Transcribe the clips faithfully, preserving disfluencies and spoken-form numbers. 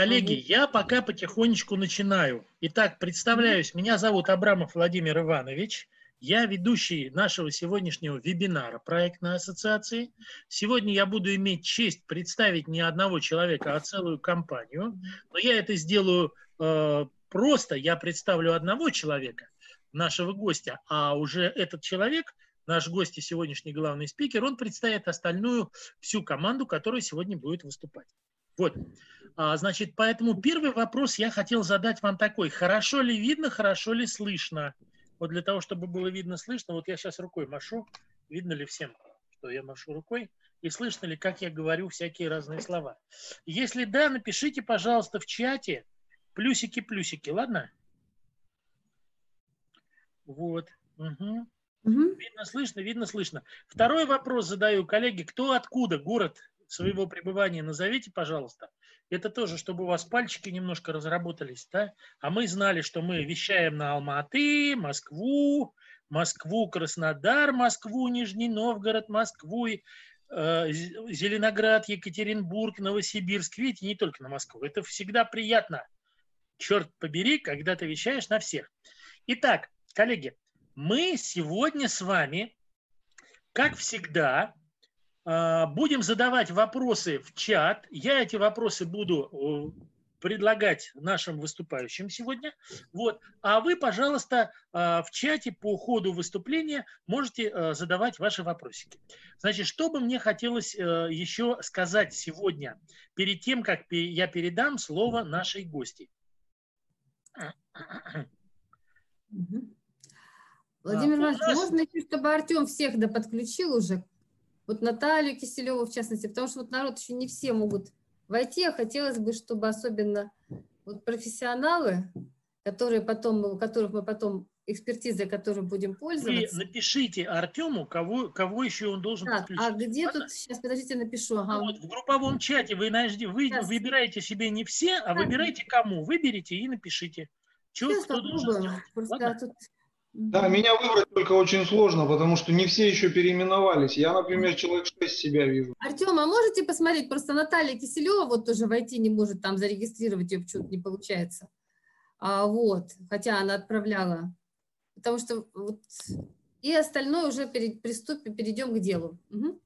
Коллеги, я пока потихонечку начинаю. Итак, представляюсь. Меня зовут Абрамов Владимир Иванович. Я ведущий нашего сегодняшнего вебинара проектной ассоциации. Сегодня я буду иметь честь представить не одного человека, а целую компанию. Но я это сделаю э, просто. Я представлю одного человека, нашего гостя, а уже этот человек, наш гость и сегодняшний главный спикер, он представит остальную всю команду, которая сегодня будет выступать. Вот. А, значит, поэтому первый вопрос я хотел задать вам такой. Хорошо ли видно, хорошо ли слышно? Вот для того, чтобы было видно, слышно, вот я сейчас рукой машу, видно ли всем, что я машу рукой, и слышно ли, как я говорю всякие разные слова. Если да, напишите, пожалуйста, в чате плюсики-плюсики, ладно? Вот. Угу. Угу. Видно, слышно, видно, слышно. Второй вопрос задаю, коллеги, кто откуда, город своего пребывания назовите, пожалуйста. Это тоже, чтобы у вас пальчики немножко разработались, да? А мы знали, что мы вещаем на Алматы, Москву, Москву, Краснодар, Москву, Нижний Новгород, Москву, э, Зеленоград, Екатеринбург, Новосибирск. Видите, не только на Москву. Это всегда приятно. Черт побери, когда ты вещаешь на всех. Итак, коллеги, мы сегодня с вами, как всегда, будем задавать вопросы в чат. Я эти вопросы буду предлагать нашим выступающим сегодня. Вот. А вы, пожалуйста, в чате по ходу выступления можете задавать ваши вопросики. Значит, что бы мне хотелось еще сказать сегодня, перед тем, как я передам слово нашей гости. Владимир Иванович, нас... можно еще, чтобы Артем всех доподключил уже? Вот Наталью Киселеву, в частности, потому что вот народ еще не все могут войти, а хотелось бы, чтобы особенно вот профессионалы, которые потом, у которых мы потом экспертизой, которой будем пользоваться. Вы напишите Артему, кого, кого еще он должен да, подключить. А где ладно? Тут, сейчас, подождите, напишу. Ага. Вот, в групповом чате вы, вы выбираете себе не все, а да. выбирайте кому. Выберите и напишите. Чего, кто должен сделать. Да, меня выбрать только очень сложно, потому что не все еще переименовались. Я, например, человек шесть себя вижу. Артем, а можете посмотреть? Просто Наталья Киселева вот тоже войти не может, там зарегистрировать ее почему-то не получается. А вот, хотя она отправляла. Потому что вот... И остальное уже перед, приступим, перейдем к делу. Угу.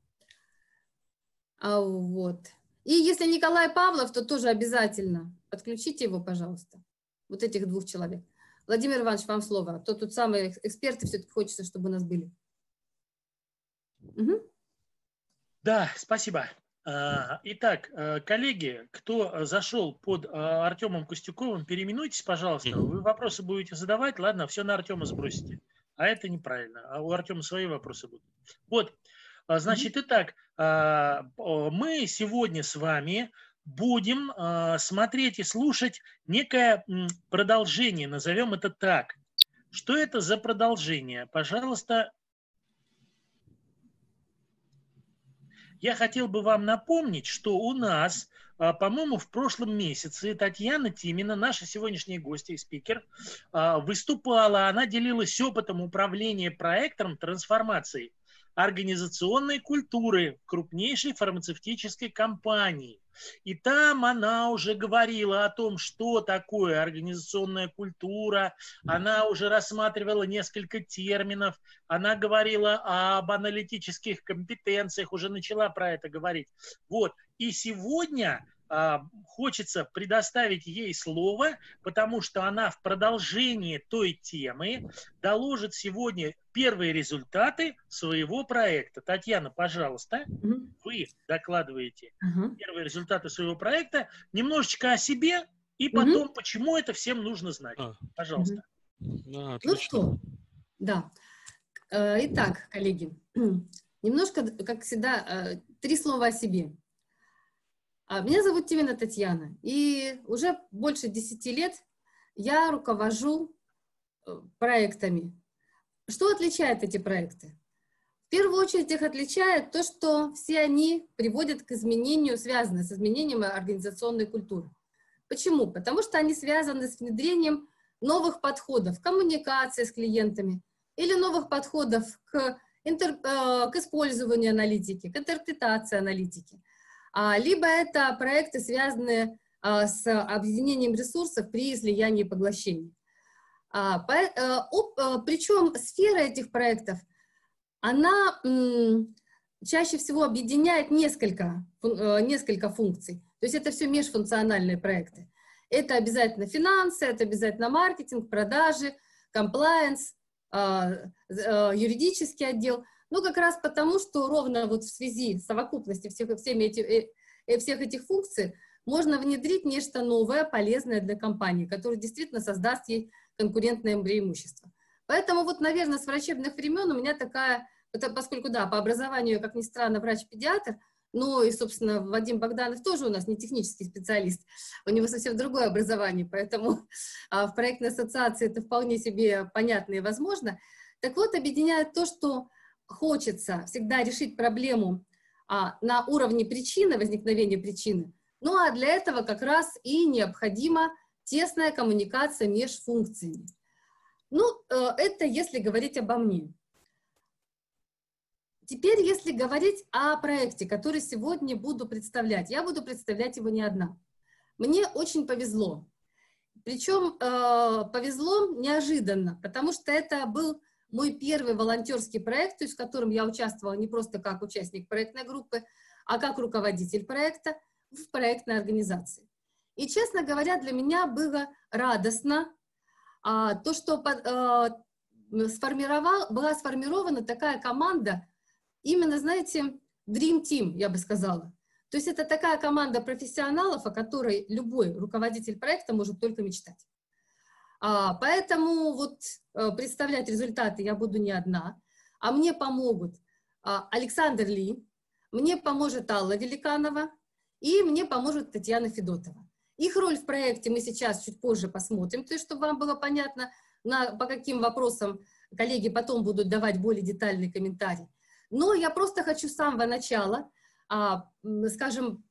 А вот. И если Николай Павлов, то тоже обязательно подключите его, пожалуйста. Вот этих двух человек. Владимир Иванович, вам слово. То тут самые эксперты все-таки хочется, чтобы у нас были. Угу. Да, спасибо. Итак, коллеги, кто зашел под Артемом Костюковым, переименуйтесь, пожалуйста. Вы вопросы будете задавать, ладно, все на Артема сбросите. А это неправильно. А у Артема свои вопросы будут. Вот, значит, итак, мы сегодня с вами... будем э, смотреть и слушать некое м, продолжение, назовем это так. Что это за продолжение? Пожалуйста, я хотел бы вам напомнить, что у нас, э, по-моему, в прошлом месяце Татьяна Тимина, наша сегодняшняя гостья и спикер, э, выступала, она делилась опытом управления проектом трансформации организационной культуры крупнейшей фармацевтической компании. И там она уже говорила о том, что такое организационная культура, она уже рассматривала несколько терминов, она говорила об аналитических компетенциях, уже начала про это говорить. Вот. И сегодня а, хочется предоставить ей слово, потому что она в продолжении той темы доложит сегодня первые результаты своего проекта. Татьяна, пожалуйста, угу. вы докладываете угу. первые результаты своего проекта, немножечко о себе и потом, угу. почему это всем нужно знать. А. Пожалуйста. Да, ну что, да. Итак, коллеги, немножко, как всегда, три слова о себе. Меня зовут Тимина Татьяна, и уже больше десяти лет я руковожу проектами. Что отличает эти проекты? В первую очередь их отличает то, что все они приводят к изменению, связаны с изменением организационной культуры. Почему? Потому что они связаны с внедрением новых подходов к коммуникации с клиентами или новых подходов к, интер... к использованию аналитики, к интерпретации аналитики. Либо это проекты, связанные с объединением ресурсов при излиянии и поглощении. Причем сфера этих проектов, она чаще всего объединяет несколько, несколько функций. То есть это все межфункциональные проекты. Это обязательно финансы, это обязательно маркетинг, продажи, комплаенс, юридический отдел. Ну, как раз потому, что ровно вот в связи с совокупностью всех, всеми эти, всех этих функций можно внедрить нечто новое, полезное для компании, которое действительно создаст ей конкурентное преимущество. Поэтому вот, наверное, с врачебных времен у меня такая, поскольку, да, по образованию, как ни странно, врач-педиатр, но и, собственно, Вадим Богданов тоже у нас не технический специалист, у него совсем другое образование, поэтому а в проектной ассоциации это вполне себе понятно и возможно. Так вот, объединяет то, что хочется всегда решить проблему а, на уровне причины, возникновения причины, ну а для этого как раз и необходима тесная коммуникация между функциями. Ну, это если говорить обо мне. Теперь, если говорить о проекте, который сегодня буду представлять, я буду представлять его не одна. Мне очень повезло. Причем э, повезло неожиданно, потому что это был мой первый волонтерский проект, то есть в котором я участвовала не просто как участник проектной группы, а как руководитель проекта в проектной организации. И, честно говоря, для меня было радостно а, то, что а, сформировал, была сформирована такая команда, именно, знаете, Dream Team, я бы сказала. То есть это такая команда профессионалов, о которой любой руководитель проекта может только мечтать. А, поэтому вот представлять результаты я буду не одна, а мне помогут а, Александр Ли, мне поможет Алла Великанова и мне поможет Татьяна Федотова. Их роль в проекте мы сейчас чуть позже посмотрим, то есть чтобы вам было понятно, на, по каким вопросам коллеги потом будут давать более детальный комментарий. Но я просто хочу с самого начала, а, скажем,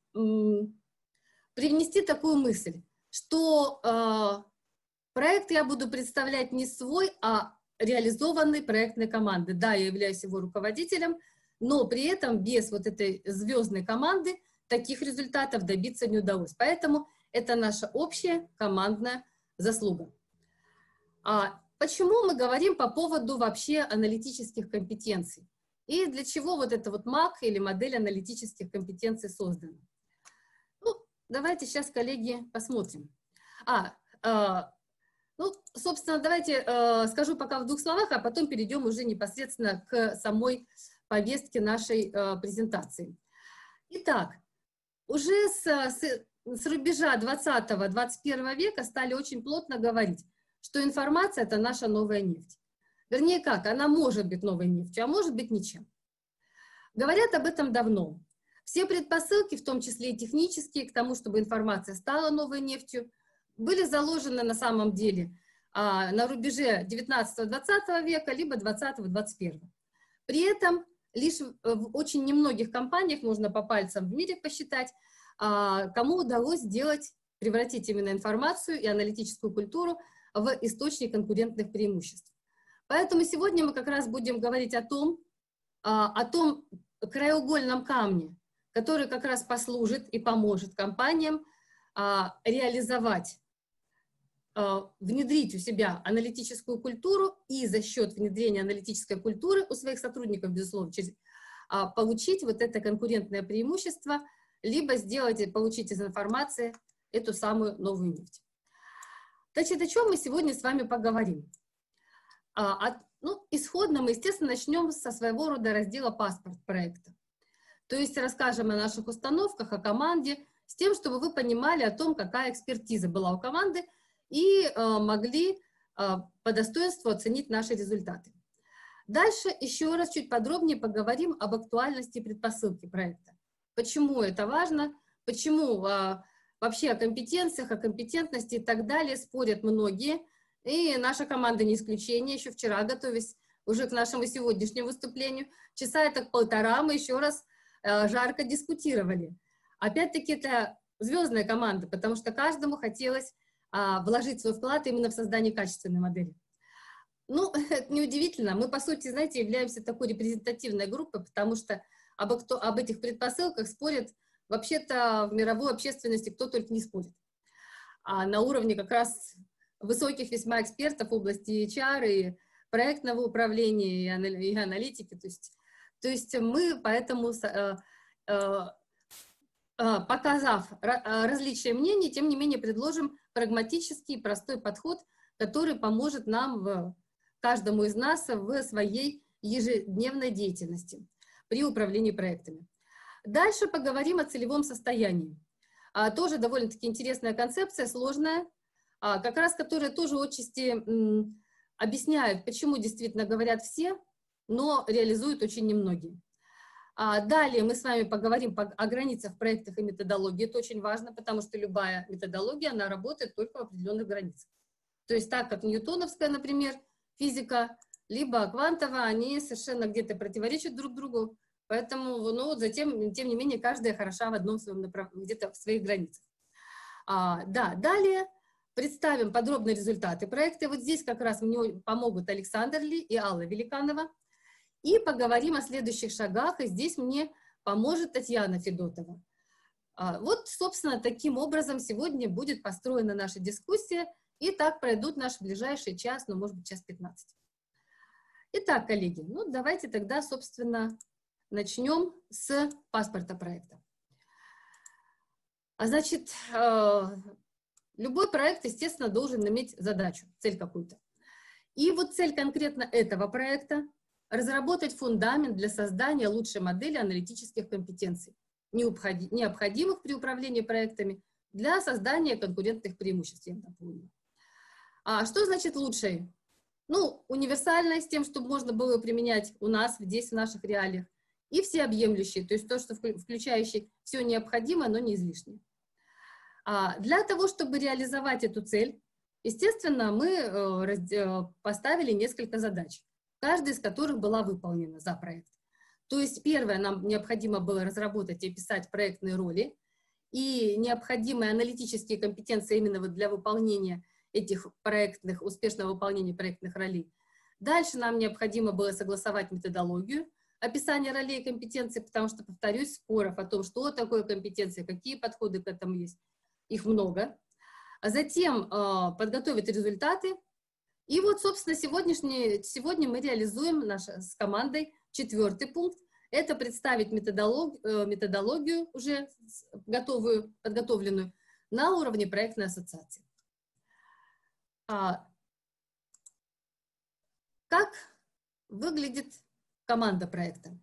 привнести такую мысль, что а, проект я буду представлять не свой, а реализованный проектной команды. Да, я являюсь его руководителем, но при этом без вот этой звездной команды таких результатов добиться не удалось. Поэтому это наша общая командная заслуга. А почему мы говорим по поводу вообще аналитических компетенций? И для чего вот это вот МАК или модель аналитических компетенций создана? Ну, давайте сейчас, коллеги, посмотрим. А, э, ну, собственно, давайте э, скажу пока в двух словах, а потом перейдем уже непосредственно к самой повестке нашей э, презентации. Итак, уже с, с, с рубежа двадцатого — двадцать первого века стали очень плотно говорить, что информация – это наша новая нефть. Вернее, как, она может быть новой нефтью, а может быть ничем. Говорят об этом давно. Все предпосылки, в том числе и технические, к тому, чтобы информация стала новой нефтью, были заложены на самом деле а, на рубеже девятнадцатого — двадцатого века, либо двадцатого — двадцать первого. При этом лишь в очень немногих компаниях, можно по пальцам в мире посчитать, а, кому удалось сделать, превратить именно информацию и аналитическую культуру в источник конкурентных преимуществ. Поэтому сегодня мы как раз будем говорить о том, о том краеугольном камне, который как раз послужит и поможет компаниям реализовать, внедрить у себя аналитическую культуру и за счет внедрения аналитической культуры у своих сотрудников, безусловно, получить вот это конкурентное преимущество, либо сделать, получить из информации эту самую новую нефть. Значит, о чем мы сегодня с вами поговорим? А, ну, исходно мы, естественно, начнем со своего рода раздела «Паспорт проекта». То есть расскажем о наших установках, о команде, с тем, чтобы вы понимали о том, какая экспертиза была у команды и э, могли э, по достоинству оценить наши результаты. Дальше еще раз чуть подробнее поговорим об актуальности предпосылки проекта. Почему это важно, почему э, вообще о компетенциях, о компетентности и так далее спорят многие. И наша команда не исключение, еще вчера, готовясь уже к нашему сегодняшнему выступлению, часа это к полтора мы еще раз э, жарко дискутировали. Опять-таки это звездная команда, потому что каждому хотелось э, вложить свой вклад именно в создание качественной модели. Ну, это неудивительно, мы, по сути, знаете, являемся такой репрезентативной группой, потому что об, об этих предпосылках спорят вообще-то в мировой общественности кто только не спорит. на уровне как раз высоких весьма экспертов в области эйч ар и проектного управления и аналитики. То есть, то есть мы поэтому, показав различия мнений, тем не менее предложим прагматический простой подход, который поможет нам, каждому из нас, в своей ежедневной деятельности при управлении проектами. Дальше поговорим о целевом состоянии. А, тоже довольно-таки интересная концепция, сложная, а, как раз которая тоже отчасти м, объясняет, почему действительно говорят все, но реализуют очень немногие. А, далее мы с вами поговорим по, о границах, проектах и методологии. Это очень важно, потому что любая методология, она работает только в определенных границах. То есть так как ньютоновская, например, физика, либо квантовая, они совершенно где-то противоречат друг другу. Поэтому, ну, затем, тем не менее, каждая хороша в одном своем направлении, где-то в своих границах. А, да, далее представим подробные результаты проекта. Вот здесь как раз мне помогут Александр Ли и Алла Великанова. И поговорим о следующих шагах, и здесь мне поможет Татьяна Федотова. А, вот, собственно, таким образом сегодня будет построена наша дискуссия, и так пройдут наш ближайший час, ну, может быть, час пятнадцать. Итак, коллеги, ну, давайте тогда, собственно, начнем с паспорта проекта. А значит, любой проект, естественно, должен иметь задачу, цель какую-то. И вот цель конкретно этого проекта – разработать фундамент для создания лучшей модели аналитических компетенций, необходимых при управлении проектами для создания конкурентных преимуществ. Я напомню. А что значит лучшей? Ну, универсальной, с тем, чтобы можно было применять у нас, здесь, в наших реалиях. И всеобъемлющие, то есть то, что включающие все необходимое, но не излишнее. А для того, чтобы реализовать эту цель, естественно, мы поставили несколько задач, каждая из которых была выполнена за проект. То есть первое, нам необходимо было разработать и описать проектные роли и необходимые аналитические компетенции именно вот для выполнения этих проектных, успешного выполнения проектных ролей. Дальше нам необходимо было согласовать методологию, описание ролей и компетенций, потому что, повторюсь, споров о том, что такое компетенция, какие подходы к этому есть, их много. А затем э, подготовить результаты. И вот, собственно, сегодняшний, сегодня мы реализуем наш, с командой четвертый пункт. Это представить методолог, э, методологию уже готовую, подготовленную на уровне проектной ассоциации. А, как выглядит команда проекта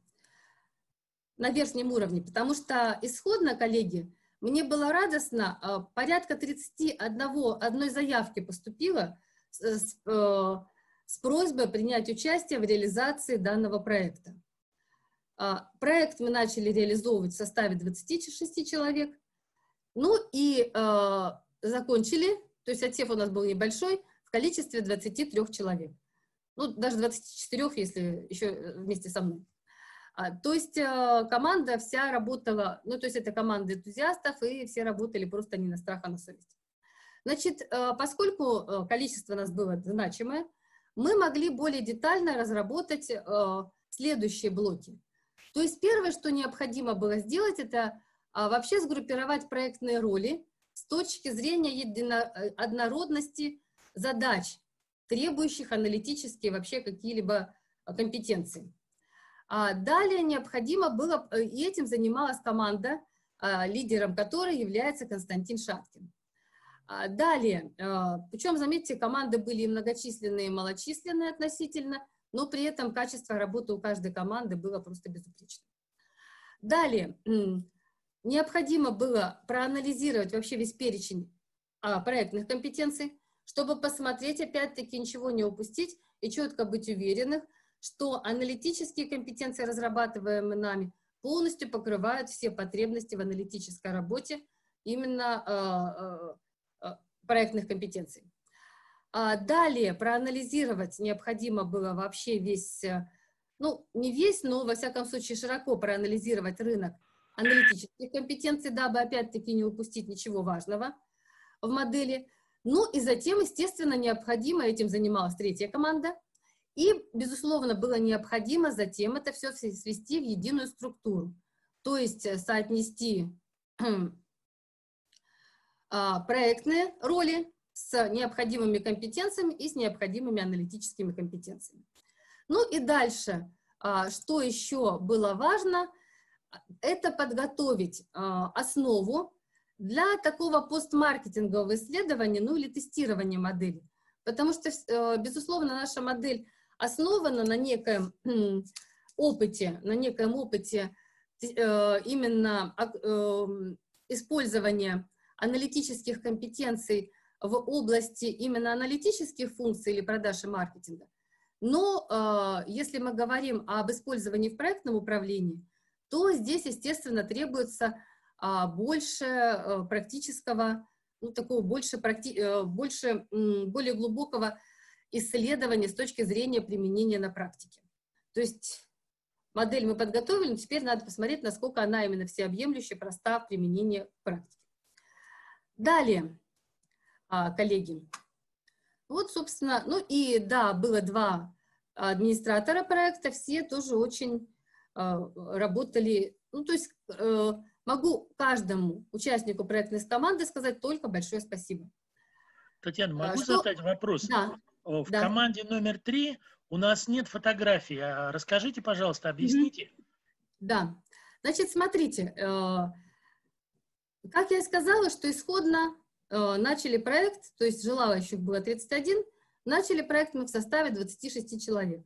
на верхнем уровне, потому что исходно, коллеги, мне было радостно, порядка тридцати одной заявки поступило с, с просьбой принять участие в реализации данного проекта. Проект мы начали реализовывать в составе двадцати шести человек, ну и закончили, то есть отсев у нас был небольшой, в количестве двадцати трёх человек. Ну, даже двадцати четырёх, если еще вместе со мной. А, то есть э, команда вся работала, ну, то есть это команда энтузиастов, и все работали просто не на страх, а на совесть. Значит, э, поскольку э, количество нас было значимое, мы могли более детально разработать э, следующие блоки. То есть первое, что необходимо было сделать, это э, вообще сгруппировать проектные роли с точки зрения едино, однородности задач, требующих аналитические вообще какие-либо компетенции. А далее необходимо было, и этим занималась команда, лидером которой является Константин Шаткин. А далее, причем, заметьте, команды были и многочисленные, и малочисленные относительно, но при этом качество работы у каждой команды было просто безупречным. Далее, необходимо было проанализировать вообще весь перечень проектных компетенций, чтобы посмотреть, опять-таки, ничего не упустить и четко быть уверенным, что аналитические компетенции, разрабатываемые нами, полностью покрывают все потребности в аналитической работе именно э, э, проектных компетенций. А далее проанализировать необходимо было вообще весь, ну, не весь, но, во всяком случае, широко проанализировать рынок аналитических компетенций, дабы, опять-таки, не упустить ничего важного в модели. Ну и затем, естественно, необходимо, этим занималась третья команда, и, безусловно, было необходимо затем это все свести в единую структуру, то есть соотнести проектные роли с необходимыми компетенциями и с необходимыми аналитическими компетенциями. Ну и дальше, что еще было важно, это подготовить основу для такого постмаркетингового исследования, ну или тестирования модели. Потому что, безусловно, наша модель основана на некоем опыте, на некоем опыте именно использования аналитических компетенций в области именно аналитических функций или продаж и маркетинга. Но если мы говорим об использовании в проектном управлении, то здесь, естественно, требуется больше практического, ну, такого больше, практи... больше, более глубокого исследования с точки зрения применения на практике. То есть модель мы подготовили, теперь надо посмотреть, насколько она именно всеобъемлющая, проста в применении в практике. Далее, коллеги, вот, собственно, ну и да, было два администратора проекта, все тоже очень работали, ну, то есть могу каждому участнику проектной команды сказать только большое спасибо. Татьяна, могу Что? задать вопрос? Да. В да. команде номер три у нас нет фотографий. Расскажите, пожалуйста, объясните. Да. Значит, смотрите, как я и сказала, что исходно начали проект, то есть желающих было тридцать один, начали проект мы в составе двадцати шести человек.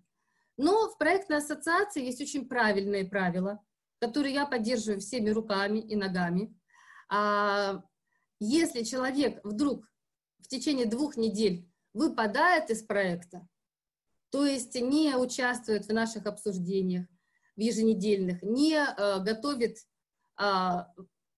Но в проектной ассоциации есть очень правильные правила, которые я поддерживаю всеми руками и ногами. Если человек вдруг в течение двух недель выпадает из проекта, то есть не участвует в наших обсуждениях в еженедельных, не готовит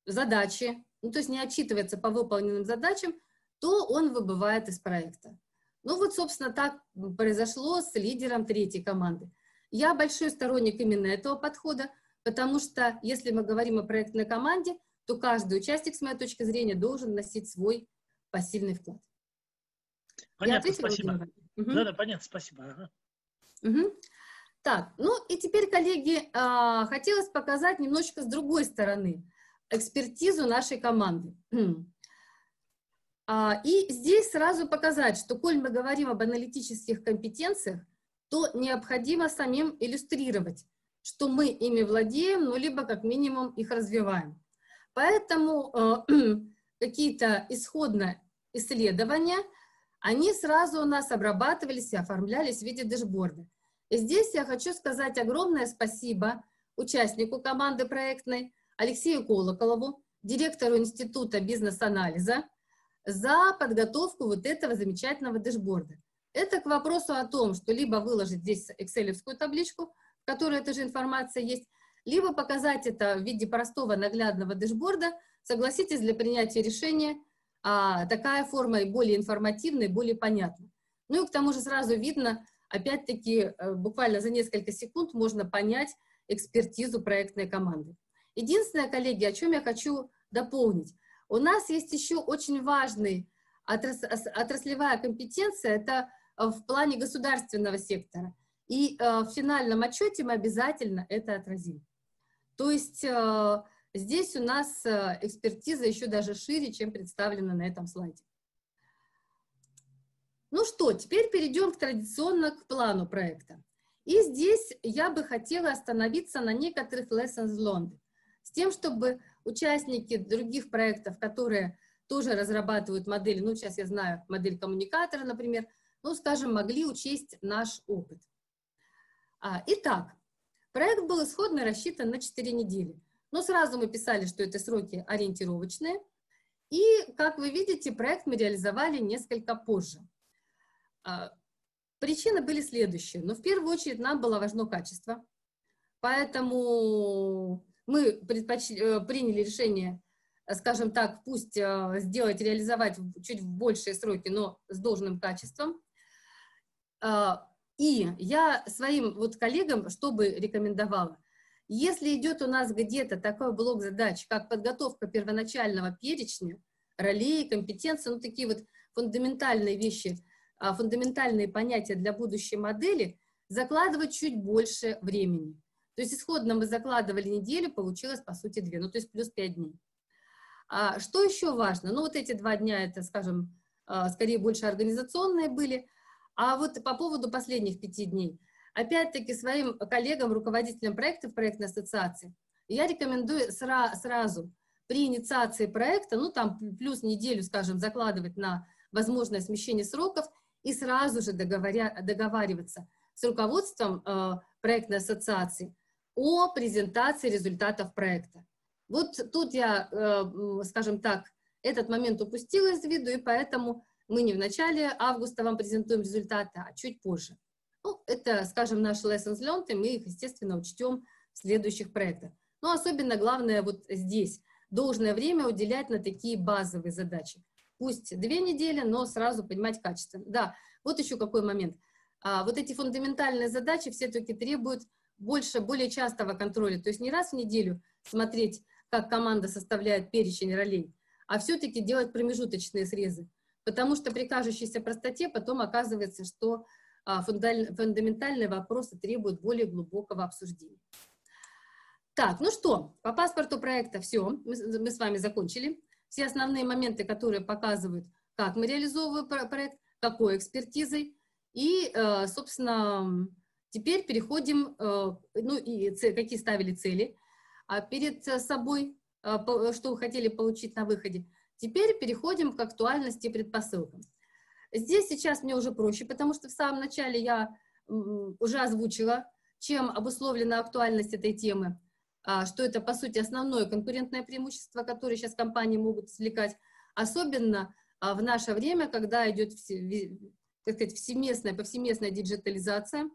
задачи, ну, то есть не отчитывается по выполненным задачам, то он выбывает из проекта. Ну вот, собственно, так произошло с лидером третьей команды. Я большой сторонник именно этого подхода, потому что, если мы говорим о проектной команде, то каждый участник, с моей точки зрения, должен вносить свой посильный вклад. Понятно, спасибо. Угу. Да, да, понятно, спасибо. Ага. Угу. Так, ну и теперь, коллеги, а, хотелось показать немножечко с другой стороны экспертизу нашей команды. А, и здесь сразу показать, что, коль мы говорим об аналитических компетенциях, то необходимо самим иллюстрировать, что мы ими владеем, ну, либо как минимум их развиваем. Поэтому э, какие-то исходные исследования, они сразу у нас обрабатывались и оформлялись в виде дэшборда. И здесь я хочу сказать огромное спасибо участнику команды проектной Алексею Колоколову, директору Института бизнес-анализа, за подготовку вот этого замечательного дэшборда. Это к вопросу о том, что либо выложить здесь экселевскую табличку, в которой эта же информация есть, либо показать это в виде простого наглядного дэшборда. Согласитесь, для принятия решения а, такая форма и более информативная, и более понятна. Ну и к тому же сразу видно, опять-таки, буквально за несколько секунд можно понять экспертизу проектной команды. Единственное, коллеги, о чем я хочу дополнить. У нас есть еще очень важная отрас отраслевая компетенция, это в плане государственного сектора. И э, в финальном отчете мы обязательно это отразим. То есть э, здесь у нас э, экспертиза еще даже шире, чем представлена на этом слайде. Ну что, теперь перейдем к традиционно к плану проекта. И здесь я бы хотела остановиться на некоторых lessons learned, с тем, чтобы участники других проектов, которые тоже разрабатывают модели, ну сейчас я знаю модель коммуникатора, например, ну скажем, могли учесть наш опыт. Итак, проект был исходно рассчитан на четыре недели, но сразу мы писали, что это сроки ориентировочные, и, как вы видите, проект мы реализовали несколько позже. Причины были следующие, но в первую очередь нам было важно качество, поэтому мы предпочли, приняли решение, скажем так, пусть сделать, реализовать чуть в большие сроки, но с должным качеством. И я своим вот коллегам, что бы рекомендовала, если идет у нас где-то такой блок задач, как подготовка первоначального перечня, ролей, компетенций, ну такие вот фундаментальные вещи, фундаментальные понятия для будущей модели, закладывать чуть больше времени. То есть исходно мы закладывали неделю, получилось по сути две, ну то есть плюс пять дней. А что еще важно? Ну, вот эти два дня, это, скажем, скорее больше организационные были. А вот по поводу последних пяти дней. Опять-таки своим коллегам, руководителям проектов проектной ассоциации я рекомендую сра сразу при инициации проекта, ну, там, плюс неделю, скажем, закладывать на возможное смещение сроков и сразу же договоря договариваться с руководством э, проектной ассоциации о презентации результатов проекта. Вот тут я, э, скажем так, этот момент упустила из виду, и поэтому мы не в начале августа вам презентуем результаты, а чуть позже. Ну, это, скажем, наши lessons learned, и мы их, естественно, учтем в следующих проектах. Но особенно главное вот здесь должное время уделять на такие базовые задачи. Пусть две недели, но сразу понимать качественно. Да, вот еще какой момент. А, вот эти фундаментальные задачи все-таки требуют больше, более частого контроля. То есть не раз в неделю смотреть, как команда составляет перечень ролей, а все-таки делать промежуточные срезы. Потому что при кажущейся простоте потом оказывается, что а, фундаментальные вопросы требуют более глубокого обсуждения. Так, ну что, по паспорту проекта все, мы, мы с вами закончили. Все основные моменты, которые показывают, как мы реализовываем проект, какой экспертизой. И, собственно, теперь переходим, ну и какие ставили цели перед собой, что вы хотели получить на выходе. Теперь переходим к актуальности и предпосылкам. Здесь сейчас мне уже проще, потому что в самом начале я уже озвучила, чем обусловлена актуальность этой темы. Что это, по сути, основное конкурентное преимущество, которое сейчас компании могут извлекать, особенно в наше время, когда идет, так сказать, всеместная, повсеместная диджитализация.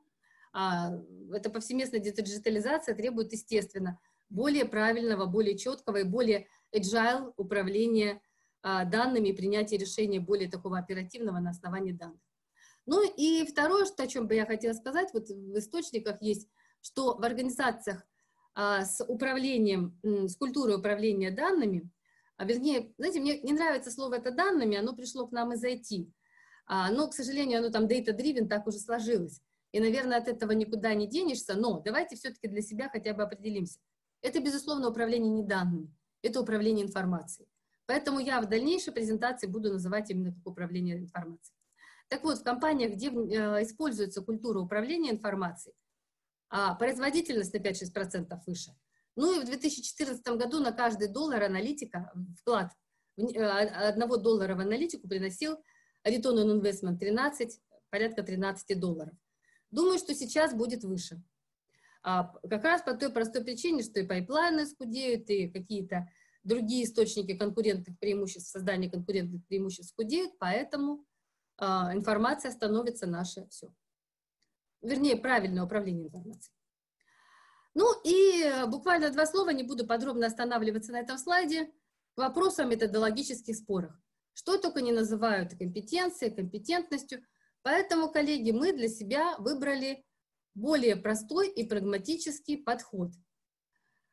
Эта повсеместная диджитализация требует, естественно, более правильного, более четкого и более agile управления данными и принятия решения более такого оперативного на основании данных. Ну и второе, что, о чем бы я хотела сказать, вот в источниках есть, что в организациях с управлением, с культурой управления данными, а вернее, знаете, мне не нравится слово «это данными», оно пришло к нам из ай ти, но, к сожалению, оно там data-driven так уже сложилось, и, наверное, от этого никуда не денешься, но давайте все-таки для себя хотя бы определимся. Это, безусловно, управление не данными, это управление информацией, поэтому я в дальнейшей презентации буду называть именно как управление информацией. Так вот, в компаниях, где используется культура управления информацией, а производительность на пять-шесть процентов выше. Ну и в две тысячи четырнадцатом году на каждый доллар аналитика, вклад одного доллара в аналитику приносил return on investment тринадцать, порядка тринадцати долларов. Думаю, что сейчас будет выше. А как раз по той простой причине, что и пайплайны скудеют, и какие-то другие источники конкурентных преимуществ, создания конкурентных преимуществ скудеют, поэтому а, информация становится наше все. Вернее, правильное управление информацией. Ну и буквально два слова, не буду подробно останавливаться на этом слайде, к вопросу о методологических спорах. Что только не называют компетенцией, компетентностью. Поэтому, коллеги, мы для себя выбрали более простой и прагматический подход.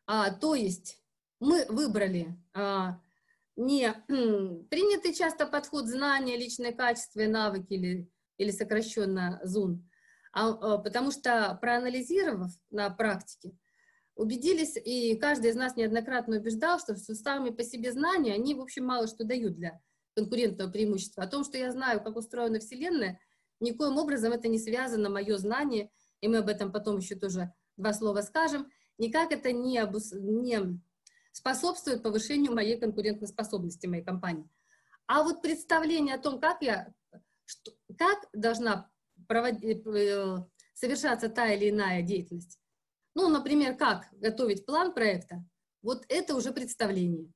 А, то есть мы выбрали а, не принятый часто подход знания, личные качества и навыки, или, или сокращенно зун, А, потому что, проанализировав на практике, убедились, и каждый из нас неоднократно убеждал, что сами по себе знания, они, в общем, мало что дают для конкурентного преимущества. О том, что я знаю, как устроена Вселенная, никоим образом это не связано, мое знание, и мы об этом потом еще тоже два слова скажем, никак это не, обус... не способствует повышению моей конкурентоспособности, моей компании. А вот представление о том, как я, что, как должна совершаться та или иная деятельность. Ну, например, как готовить план проекта, вот это уже представление.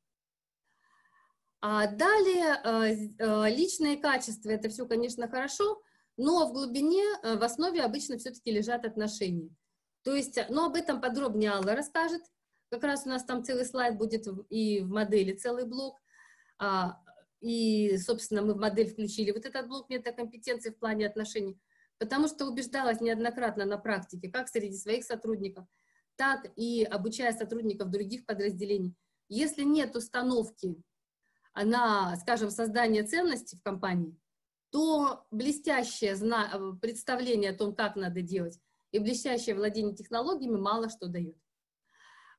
А далее личные качества, это все, конечно, хорошо, но в глубине, в основе обычно все-таки лежат отношения. То есть, но об этом подробнее Алла расскажет, как раз у нас там целый слайд будет и в модели целый блок, и, собственно, мы в модель включили вот этот блок метакомпетенции в плане отношений, потому что убеждалась неоднократно на практике, как среди своих сотрудников, так и обучая сотрудников других подразделений. Если нет установки на, скажем, создание ценностей в компании, то блестящее представление о том, как надо делать, и блестящее владение технологиями мало что дает.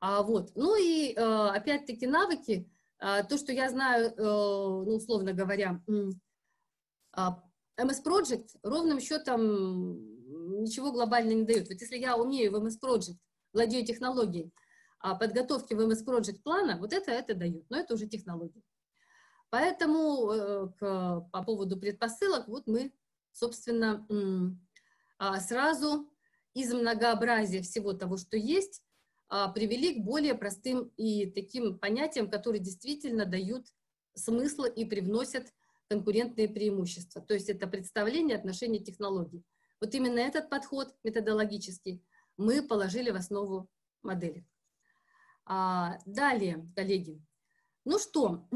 А вот. Ну и, опять-таки, навыки, То, что я знаю, ну, условно говоря, эм эс Project ровным счетом ничего глобально не дает. Вот если я умею в эм эс Project, владею технологией подготовки в эм эс Project плана, вот это, это дает, но это уже технология. Поэтому к, по поводу предпосылок, вот мы, собственно, сразу из многообразия всего того, что есть, привели к более простым и таким понятиям, которые действительно дают смысл и привносят конкурентные преимущества. То есть это представление отношений технологий. Вот именно этот подход методологический мы положили в основу модели. А далее, коллеги. Ну что,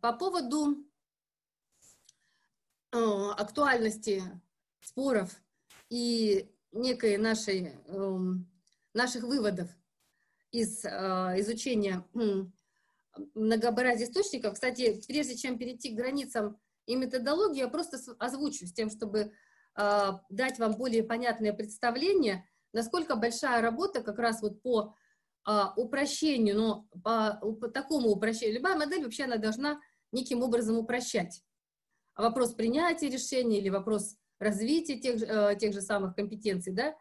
по поводу актуальности споров и некой нашей, наших выводов из изучения многообразия источников. Кстати, прежде чем перейти к границам и методологии, я просто озвучу с тем, чтобы дать вам более понятное представление, насколько большая работа как раз вот по упрощению, но по такому упрощению. Любая модель вообще она должна неким образом упрощать. Вопрос принятия решений или вопрос развития тех, тех же самых компетенций, да,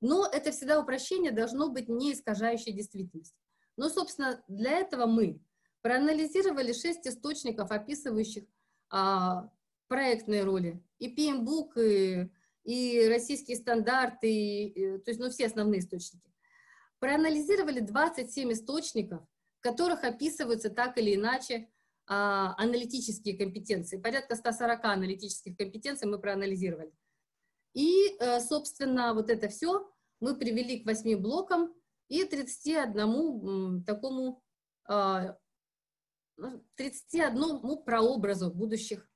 но это всегда упрощение должно быть не искажающей действительность. Но, собственно, для этого мы проанализировали шесть источников, описывающих а, проектные роли. И пи эм би о кей, и, и российские стандарты, и, и, то есть ну, все основные источники. Проанализировали двадцать семь источников, в которых описываются так или иначе а, аналитические компетенции. Порядка ста сорока аналитических компетенций мы проанализировали. И, собственно, вот это все мы привели к восьми блокам и тридцати одному такому тридцати одному прообразу будущих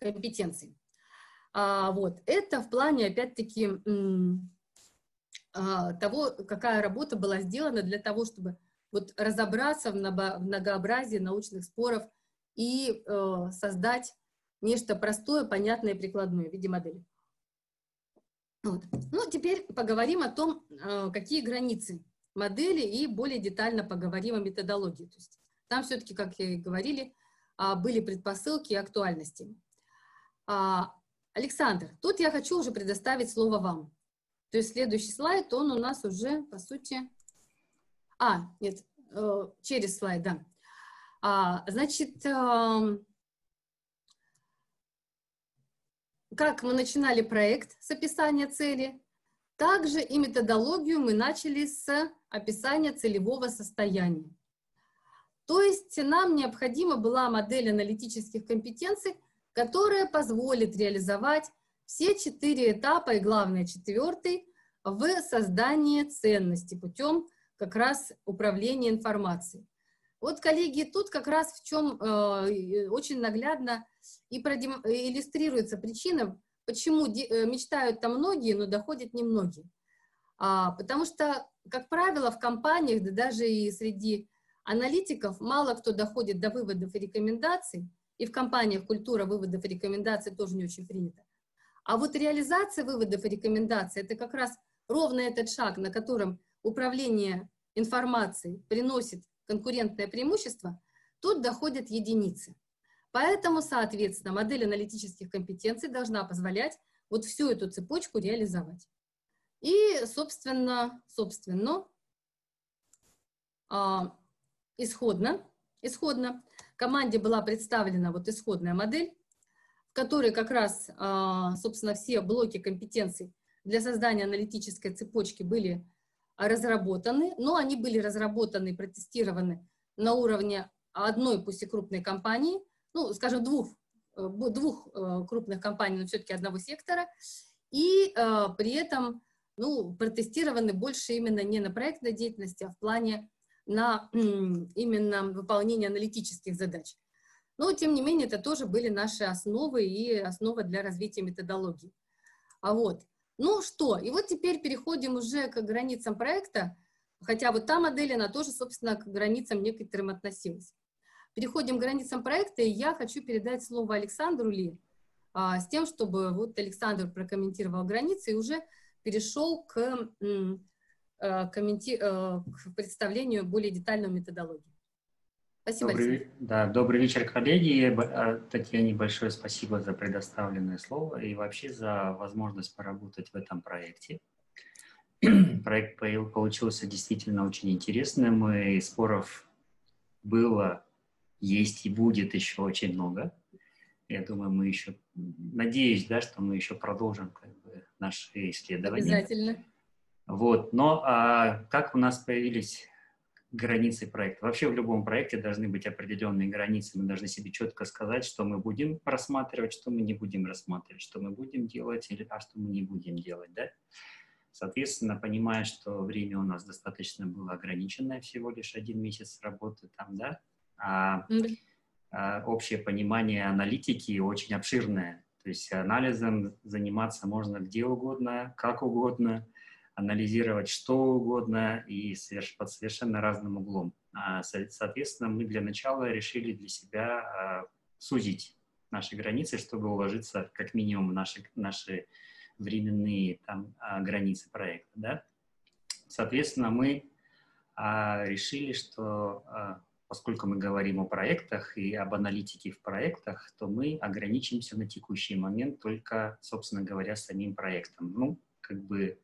компетенций. Вот. Это в плане, опять-таки, того, какая работа была сделана для того, чтобы вот разобраться в многообразии научных споров и создать нечто простое, понятное и прикладное в виде модели. Вот. Ну, теперь поговорим о том, какие границы модели, и более детально поговорим о методологии. То есть там все-таки, как и говорили, были предпосылки и актуальности. Александр, тут я хочу уже предоставить слово вам. То есть следующий слайд, он у нас уже, по сути... А, нет, через слайд, да. Значит... Как мы начинали проект с описания цели, также и методологию мы начали с описания целевого состояния. То есть нам необходима была модель аналитических компетенций, которая позволит реализовать все четыре этапа и, главное, четвертый в создании ценности путем как раз управления информацией. Вот, коллеги, тут как раз в чем э, очень наглядно и продем... иллюстрируется причина, почему де... мечтают там многие, но доходят немногие. А, потому что, как правило, в компаниях, да даже и среди аналитиков, мало кто доходит до выводов и рекомендаций, и в компаниях культура выводов и рекомендаций тоже не очень принята. А вот реализация выводов и рекомендаций – это как раз ровно этот шаг, на котором управление информацией приносит конкурентное преимущество, тут доходят единицы. Поэтому, соответственно, модель аналитических компетенций должна позволять вот всю эту цепочку реализовать. И, собственно, собственно исходно, исходно команде была представлена вот исходная модель, в которой как раз, собственно, все блоки компетенций для создания аналитической цепочки были разработаны, но они были разработаны и протестированы на уровне одной, пусть и крупной компании, ну, скажем, двух, двух крупных компаний, но все-таки одного сектора, и э, при этом, ну, протестированы больше именно не на проектной деятельности, а в плане на э, именно выполнение аналитических задач. Но, тем не менее, это тоже были наши основы и основа для развития методологии. А вот. Ну что, и вот теперь переходим уже к границам проекта, хотя вот та модель, она тоже, собственно, к границам некоторым относилась. Переходим к границам проекта, и я хочу передать слово Александру Ли, а, с тем, чтобы вот Александр прокомментировал границы и уже перешел к, к, комменти... к представлению более детальной методологии. Спасибо. Добрый, да, добрый вечер, коллеги. Татьяне большое спасибо за предоставленное слово и вообще за возможность поработать в этом проекте. Проект получился действительно очень интересным, и споров было, есть и будет еще очень много. Я думаю, мы еще, надеюсь, да, что мы еще продолжим как бы наши исследования. Обязательно. Вот, но а, как у нас появились границы проекта? Вообще в любом проекте должны быть определенные границы. Мы должны себе четко сказать, что мы будем рассматривать, что мы не будем рассматривать, что мы будем делать, или, а что мы не будем делать, да? Соответственно, понимая, что время у нас достаточно было ограниченное, всего лишь один месяц работы там, да? А, mm-hmm. а, общее понимание аналитики очень обширное. То есть анализом заниматься можно где угодно, как угодно, анализировать что угодно и под совершенно разным углом. Соответственно, мы для начала решили для себя сузить наши границы, чтобы уложиться как минимум в наши, наши временные там, границы проекта. Да? Соответственно, мы решили, что поскольку мы говорим о проектах и об аналитике в проектах, то мы ограничимся на текущий момент только, собственно говоря, самим проектом. Ну, как бы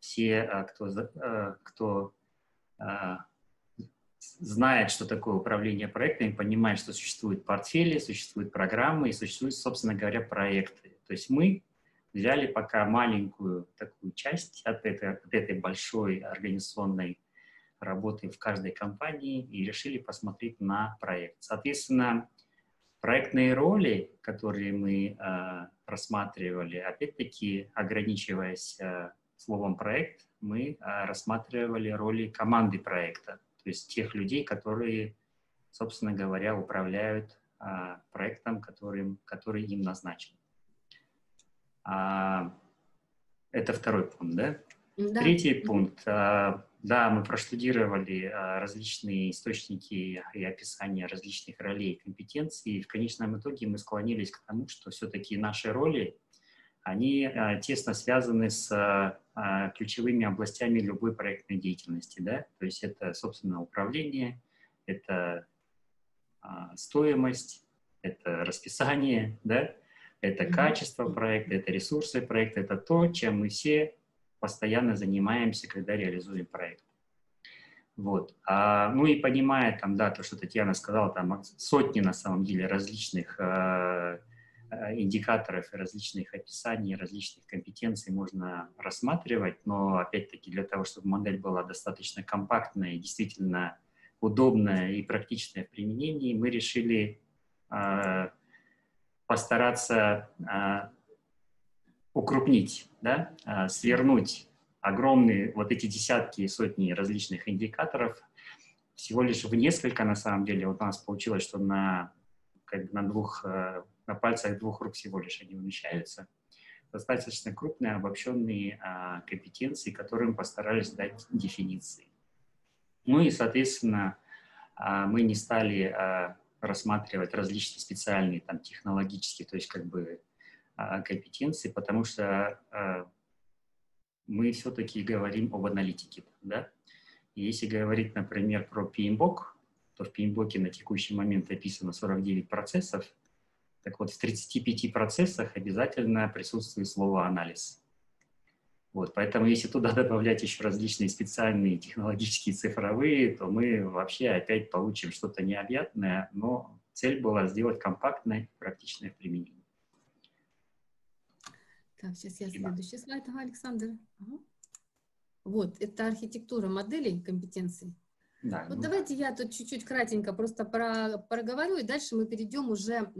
все, кто, кто знает, что такое управление проектами, понимает, что существуют портфели, существуют программы и существуют, собственно говоря, проекты. То есть мы взяли пока маленькую такую часть от этой, от этой большой организационной работы в каждой компании и решили посмотреть на проект. Соответственно, проектные роли, которые мы рассматривали, опять-таки, ограничиваясь словом «проект», мы а, рассматривали роли команды проекта, то есть тех людей, которые, собственно говоря, управляют а, проектом, которым, который им назначен. А, это второй пункт, да? Да. Третий пункт. А, да, мы проштудировали а, различные источники и описания различных ролей и компетенций, и в конечном итоге мы склонились к тому, что все-таки наши роли, они а, тесно связаны с а, ключевыми областями любой проектной деятельности, да, то есть это, собственно, управление, это а, стоимость, это расписание, да, это качество проекта, это ресурсы проекта, это то, чем мы все постоянно занимаемся, когда реализуем проект. Вот, а, ну и понимая там, да, то, что Татьяна сказала, там сотни на самом деле различных а, индикаторов и различных описаний, различных компетенций можно рассматривать, но опять-таки для того, чтобы модель была достаточно компактная и действительно удобная и практичная в применении, мы решили э, постараться э, укрупнить, да, э, свернуть огромные вот эти десятки и сотни различных индикаторов всего лишь в несколько, на самом деле, вот у нас получилось, что на, как, на двух э, на пальцах двух рук всего лишь они умещаются. Достаточно крупные, обобщенные а, компетенции, которым постарались дать дефиниции. Ну и, соответственно, а, мы не стали а, рассматривать различные специальные там, технологические, то есть как бы а, компетенции, потому что а, мы все-таки говорим об аналитике. Да? И если говорить, например, про пи эм би о кей, то в пи эм би о кей на текущий момент описано сорок девять процессов. Так вот, в тридцати пяти процессах обязательно присутствует слово «анализ». Вот, поэтому если туда добавлять еще различные специальные технологические цифровые, то мы вообще опять получим что-то необъятное, но цель была сделать компактное и практичное применение. Так, сейчас я следующий слайд, Александр. Ага. Вот, это архитектура моделей компетенций. Да, вот ну... давайте я тут чуть-чуть кратенько просто про, проговорю, и дальше мы перейдем уже...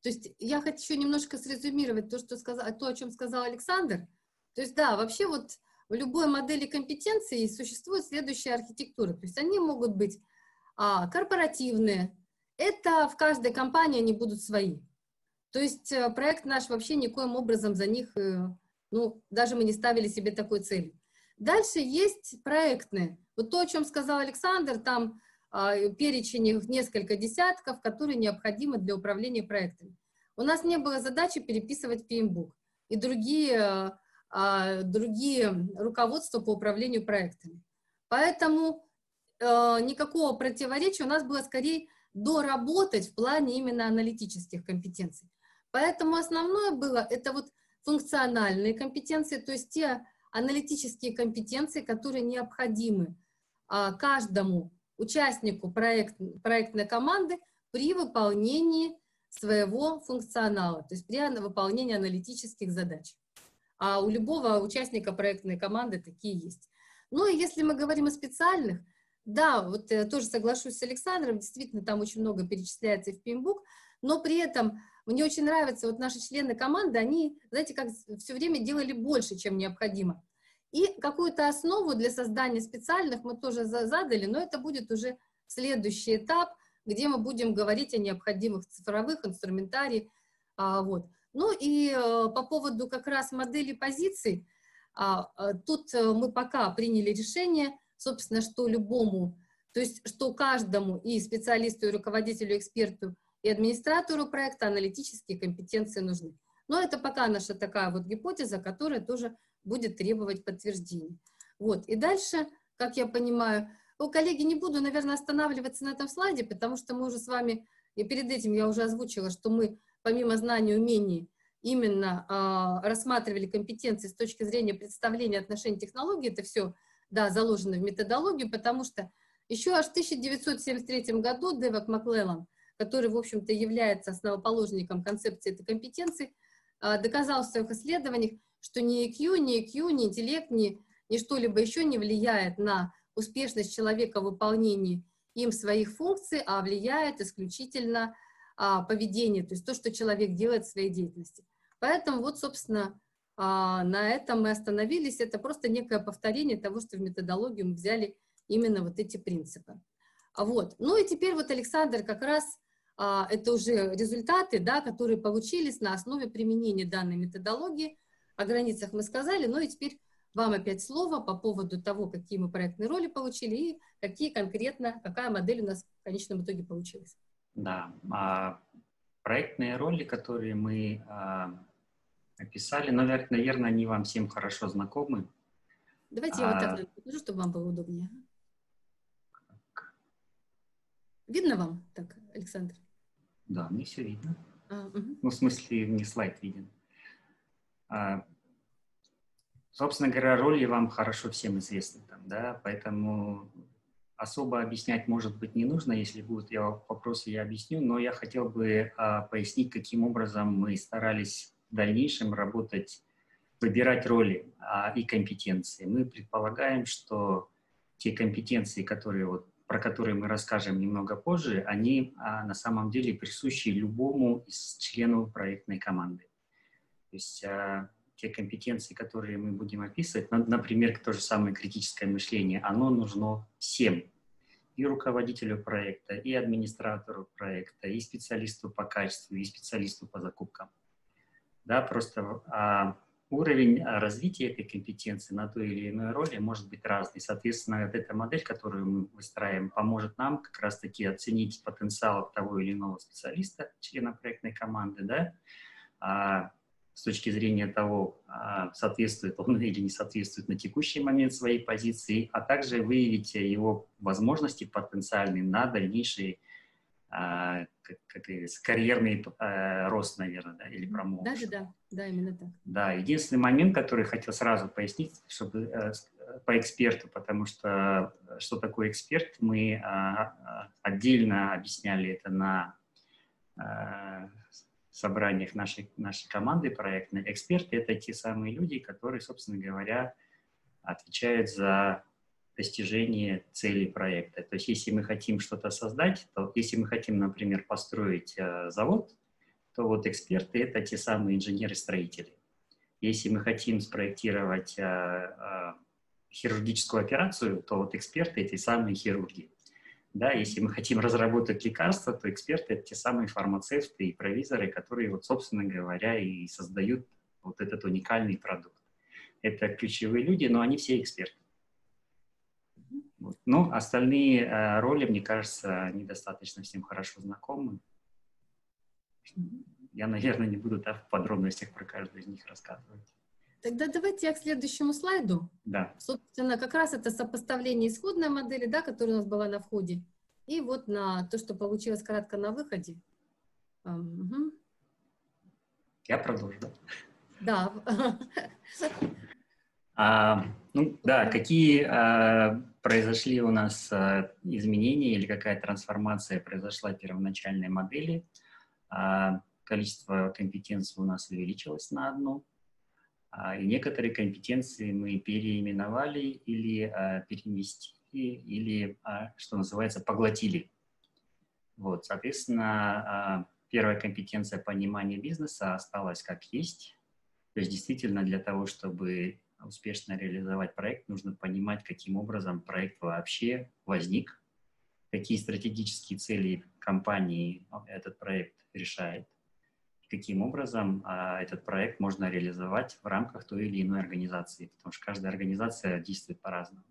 То есть я хочу немножко срезюмировать то, что сказал, то, о чем сказал Александр. То есть да, вообще вот в любой модели компетенции существует следующая архитектура. То есть они могут быть а, корпоративные. Это в каждой компании они будут свои. То есть проект наш вообще никоим образом за них, ну, даже мы не ставили себе такой цели. Дальше есть проектные. Вот то, о чем сказал Александр, там э, перечень их несколько десятков, которые необходимы для управления проектами. У нас не было задачи переписывать пи эм би о кей и другие, э, другие руководства по управлению проектами. Поэтому э, никакого противоречия, у нас было скорее доработать в плане именно аналитических компетенций. Поэтому основное было это вот функциональные компетенции, то есть те аналитические компетенции, которые необходимы а, каждому участнику проект, проектной команды при выполнении своего функционала, то есть при выполнении аналитических задач. А у любого участника проектной команды такие есть. Ну и если мы говорим о специальных, да, вот я тоже соглашусь с Александром, действительно там очень много перечисляется и в пи эм би о к, но при этом мне очень нравится, вот наши члены команды, они, знаете, как все время делали больше, чем необходимо. И какую-то основу для создания специальных мы тоже задали, но это будет уже следующий этап, где мы будем говорить о необходимых цифровых инструментариях. А, вот. Ну и а, по поводу как раз модели позиций, а, а, тут а, мы пока приняли решение, собственно, что любому, то есть что каждому и специалисту, и руководителю, и эксперту, и администратору проекта аналитические компетенции нужны. Но это пока наша такая вот гипотеза, которая тоже будет требовать подтверждения. Вот. И дальше, как я понимаю, ну, коллеги, не буду, наверное, останавливаться на этом слайде, потому что мы уже с вами, и перед этим я уже озвучила, что мы помимо знаний и умений именно э, рассматривали компетенции с точки зрения представления отношений технологий, это все, да, заложено в методологию, потому что еще аж в тысяча девятьсот семьдесят третьем году Дэвид Макклеллан, который, в общем-то, является основоположником концепции этой компетенции, доказал в своих исследованиях, что ни ай кью, ни ай кью, ни интеллект, ни, ни что-либо еще не влияет на успешность человека в выполнении им своих функций, а влияет исключительно а, поведение, то есть то, что человек делает в своей деятельности. Поэтому вот, собственно, а, на этом мы остановились. Это просто некое повторение того, что в методологию мы взяли именно вот эти принципы. А вот. Ну и теперь вот Александр как раз это уже результаты, да, которые получились на основе применения данной методологии. О границах мы сказали, ну и теперь вам опять слово по поводу того, какие мы проектные роли получили и какие конкретно, какая модель у нас в конечном итоге получилась. Да, проектные роли, которые мы описали, наверное, они вам всем хорошо знакомы. Давайте я вот так покажу, чтобы вам было удобнее. Видно вам так, Александр? Да, мне все видно. А, угу. Ну, в смысле, не слайд виден. А, собственно говоря, роли вам хорошо всем известны, там, да, поэтому особо объяснять, может быть, не нужно. Если будут вопросы, я объясню, но я хотел бы а, пояснить, каким образом мы старались в дальнейшем работать, выбирать роли а, и компетенции. Мы предполагаем, что те компетенции, которые вот про которые мы расскажем немного позже, они а, на самом деле присущи любому из членов проектной команды. То есть а, те компетенции, которые мы будем описывать, ну, например, то же самое критическое мышление, оно нужно всем. И руководителю проекта, и администратору проекта, и специалисту по качеству, и специалисту по закупкам. Да, просто а, уровень развития этой компетенции на той или иной роли может быть разный. Соответственно, вот эта модель, которую мы выстраиваем, поможет нам как раз-таки оценить потенциал того или иного специалиста, члена проектной команды, да, а, с точки зрения того, а, соответствует он или не соответствует на текущий момент своей позиции, а также выявить его возможности потенциальные на дальнейшие а, как, как и карьерный э, рост, наверное, да, или промоушен. Даже да, да, именно так. Да, единственный момент, который хотел сразу пояснить, чтобы э, по эксперту, потому что что такое эксперт, мы э, отдельно объясняли это на э, собраниях нашей, нашей команды проектной. Эксперты — это те самые люди, которые, собственно говоря, отвечают за достижение цели проекта. То есть если мы хотим что-то создать, то если мы хотим, например, построить э, завод, то вот эксперты — это те самые инженеры-строители. Если мы хотим спроектировать э, э, хирургическую операцию, то вот эксперты — это те самые хирурги. Да, если мы хотим разработать лекарства, то эксперты — это те самые фармацевты и провизоры, которые, вот, собственно говоря, и создают вот этот уникальный продукт. Это ключевые люди, но они все эксперты. Вот. Ну, остальные э, роли, мне кажется, недостаточно всем хорошо знакомы. Я, наверное, не буду, да, в подробностях про каждую из них рассказывать. Тогда давайте я к следующему слайду. Да. Собственно, как раз это сопоставление исходной модели, да, которая у нас была на входе, и вот на то, что получилось кратко на выходе. Угу. Я продолжу. Да. А, ну, да, какие а, произошли у нас а, изменения или какая трансформация произошла в первоначальной модели? А, количество компетенций у нас увеличилось на одну. А, и некоторые компетенции мы переименовали или а, переместили, или, а, что называется, поглотили. Вот, соответственно, а, первая компетенция понимания бизнеса осталась как есть. То есть действительно для того, чтобы успешно реализовать проект, нужно понимать, каким образом проект вообще возник, какие стратегические цели компании этот проект решает, каким образом а, этот проект можно реализовать в рамках той или иной организации, потому что каждая организация действует по-разному.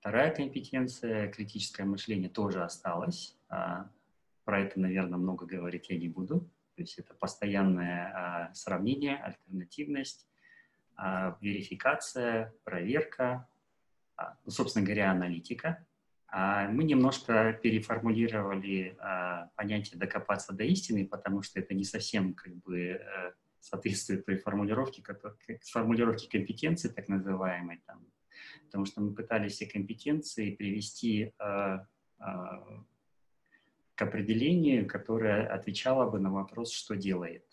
Вторая компетенция, критическое мышление, тоже осталась. А, про это, наверное, много говорить я не буду. То есть это постоянное а, сравнение, альтернативность, А, верификация, проверка, а, ну, собственно говоря, аналитика. А, мы немножко переформулировали а, понятие «докопаться до истины», потому что это не совсем как бы соответствует той формулировке, которая, формулировке компетенции, так называемой, там, потому что мы пытались все компетенции привести а, а, к определению, которое отвечало бы на вопрос «что делает?».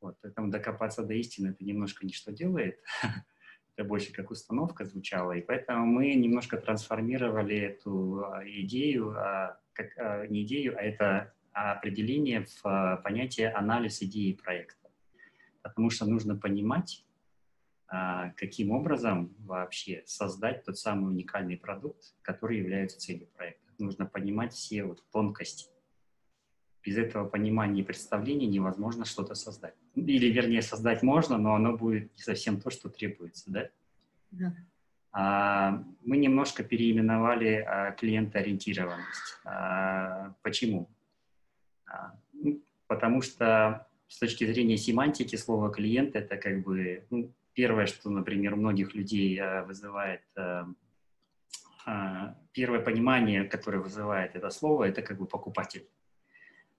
Вот, поэтому докопаться до истины это немножко не что делает, это больше как установка звучала, и поэтому мы немножко трансформировали эту идею, а, как, а, не идею, а это определение в а, понятие анализ идеи проекта, потому что нужно понимать, а, каким образом вообще создать тот самый уникальный продукт, который является целью проекта. Нужно понимать все вот тонкости. Без этого понимания и представления невозможно что-то создать. Или, вернее, создать можно, но оно будет не совсем то, что требуется, да? Да. А, мы немножко переименовали а, клиентоориентированность. А, почему? А, ну, потому что с точки зрения семантики слово «клиент» — это как бы ну, первое, что, например, у многих людей а, вызывает... А, а, первое понимание, которое вызывает это слово, это как бы покупатель.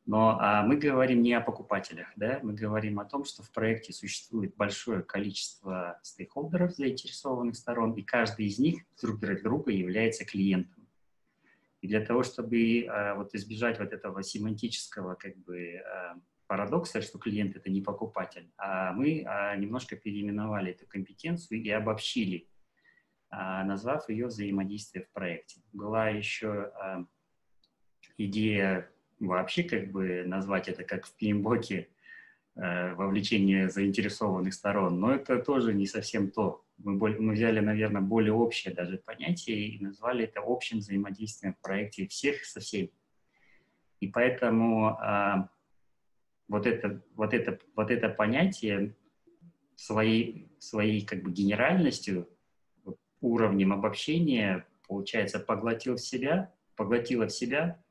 Но а, мы говорим не о покупателях, да? Мы говорим о том, что в проекте существует большое количество стейкхолдеров, заинтересованных сторон, и каждый из них друг для друга является клиентом. И для того, чтобы а, вот избежать вот этого семантического как бы, а, парадокса, что клиент – это не покупатель, а мы а, немножко переименовали эту компетенцию и обобщили, а, назвав ее взаимодействие в проекте. Была еще а, идея... Вообще, как бы назвать это как в пи эм би о ка, э, вовлечение заинтересованных сторон, но это тоже не совсем то. Мы, боль, мы взяли, наверное, более общее даже понятие и назвали это общим взаимодействием в проекте всех со всеми. И поэтому э, вот, это, вот, это, вот это понятие своей, своей как бы генеральностью, уровнем обобщения, получается, поглотил в себя, поглотило в себя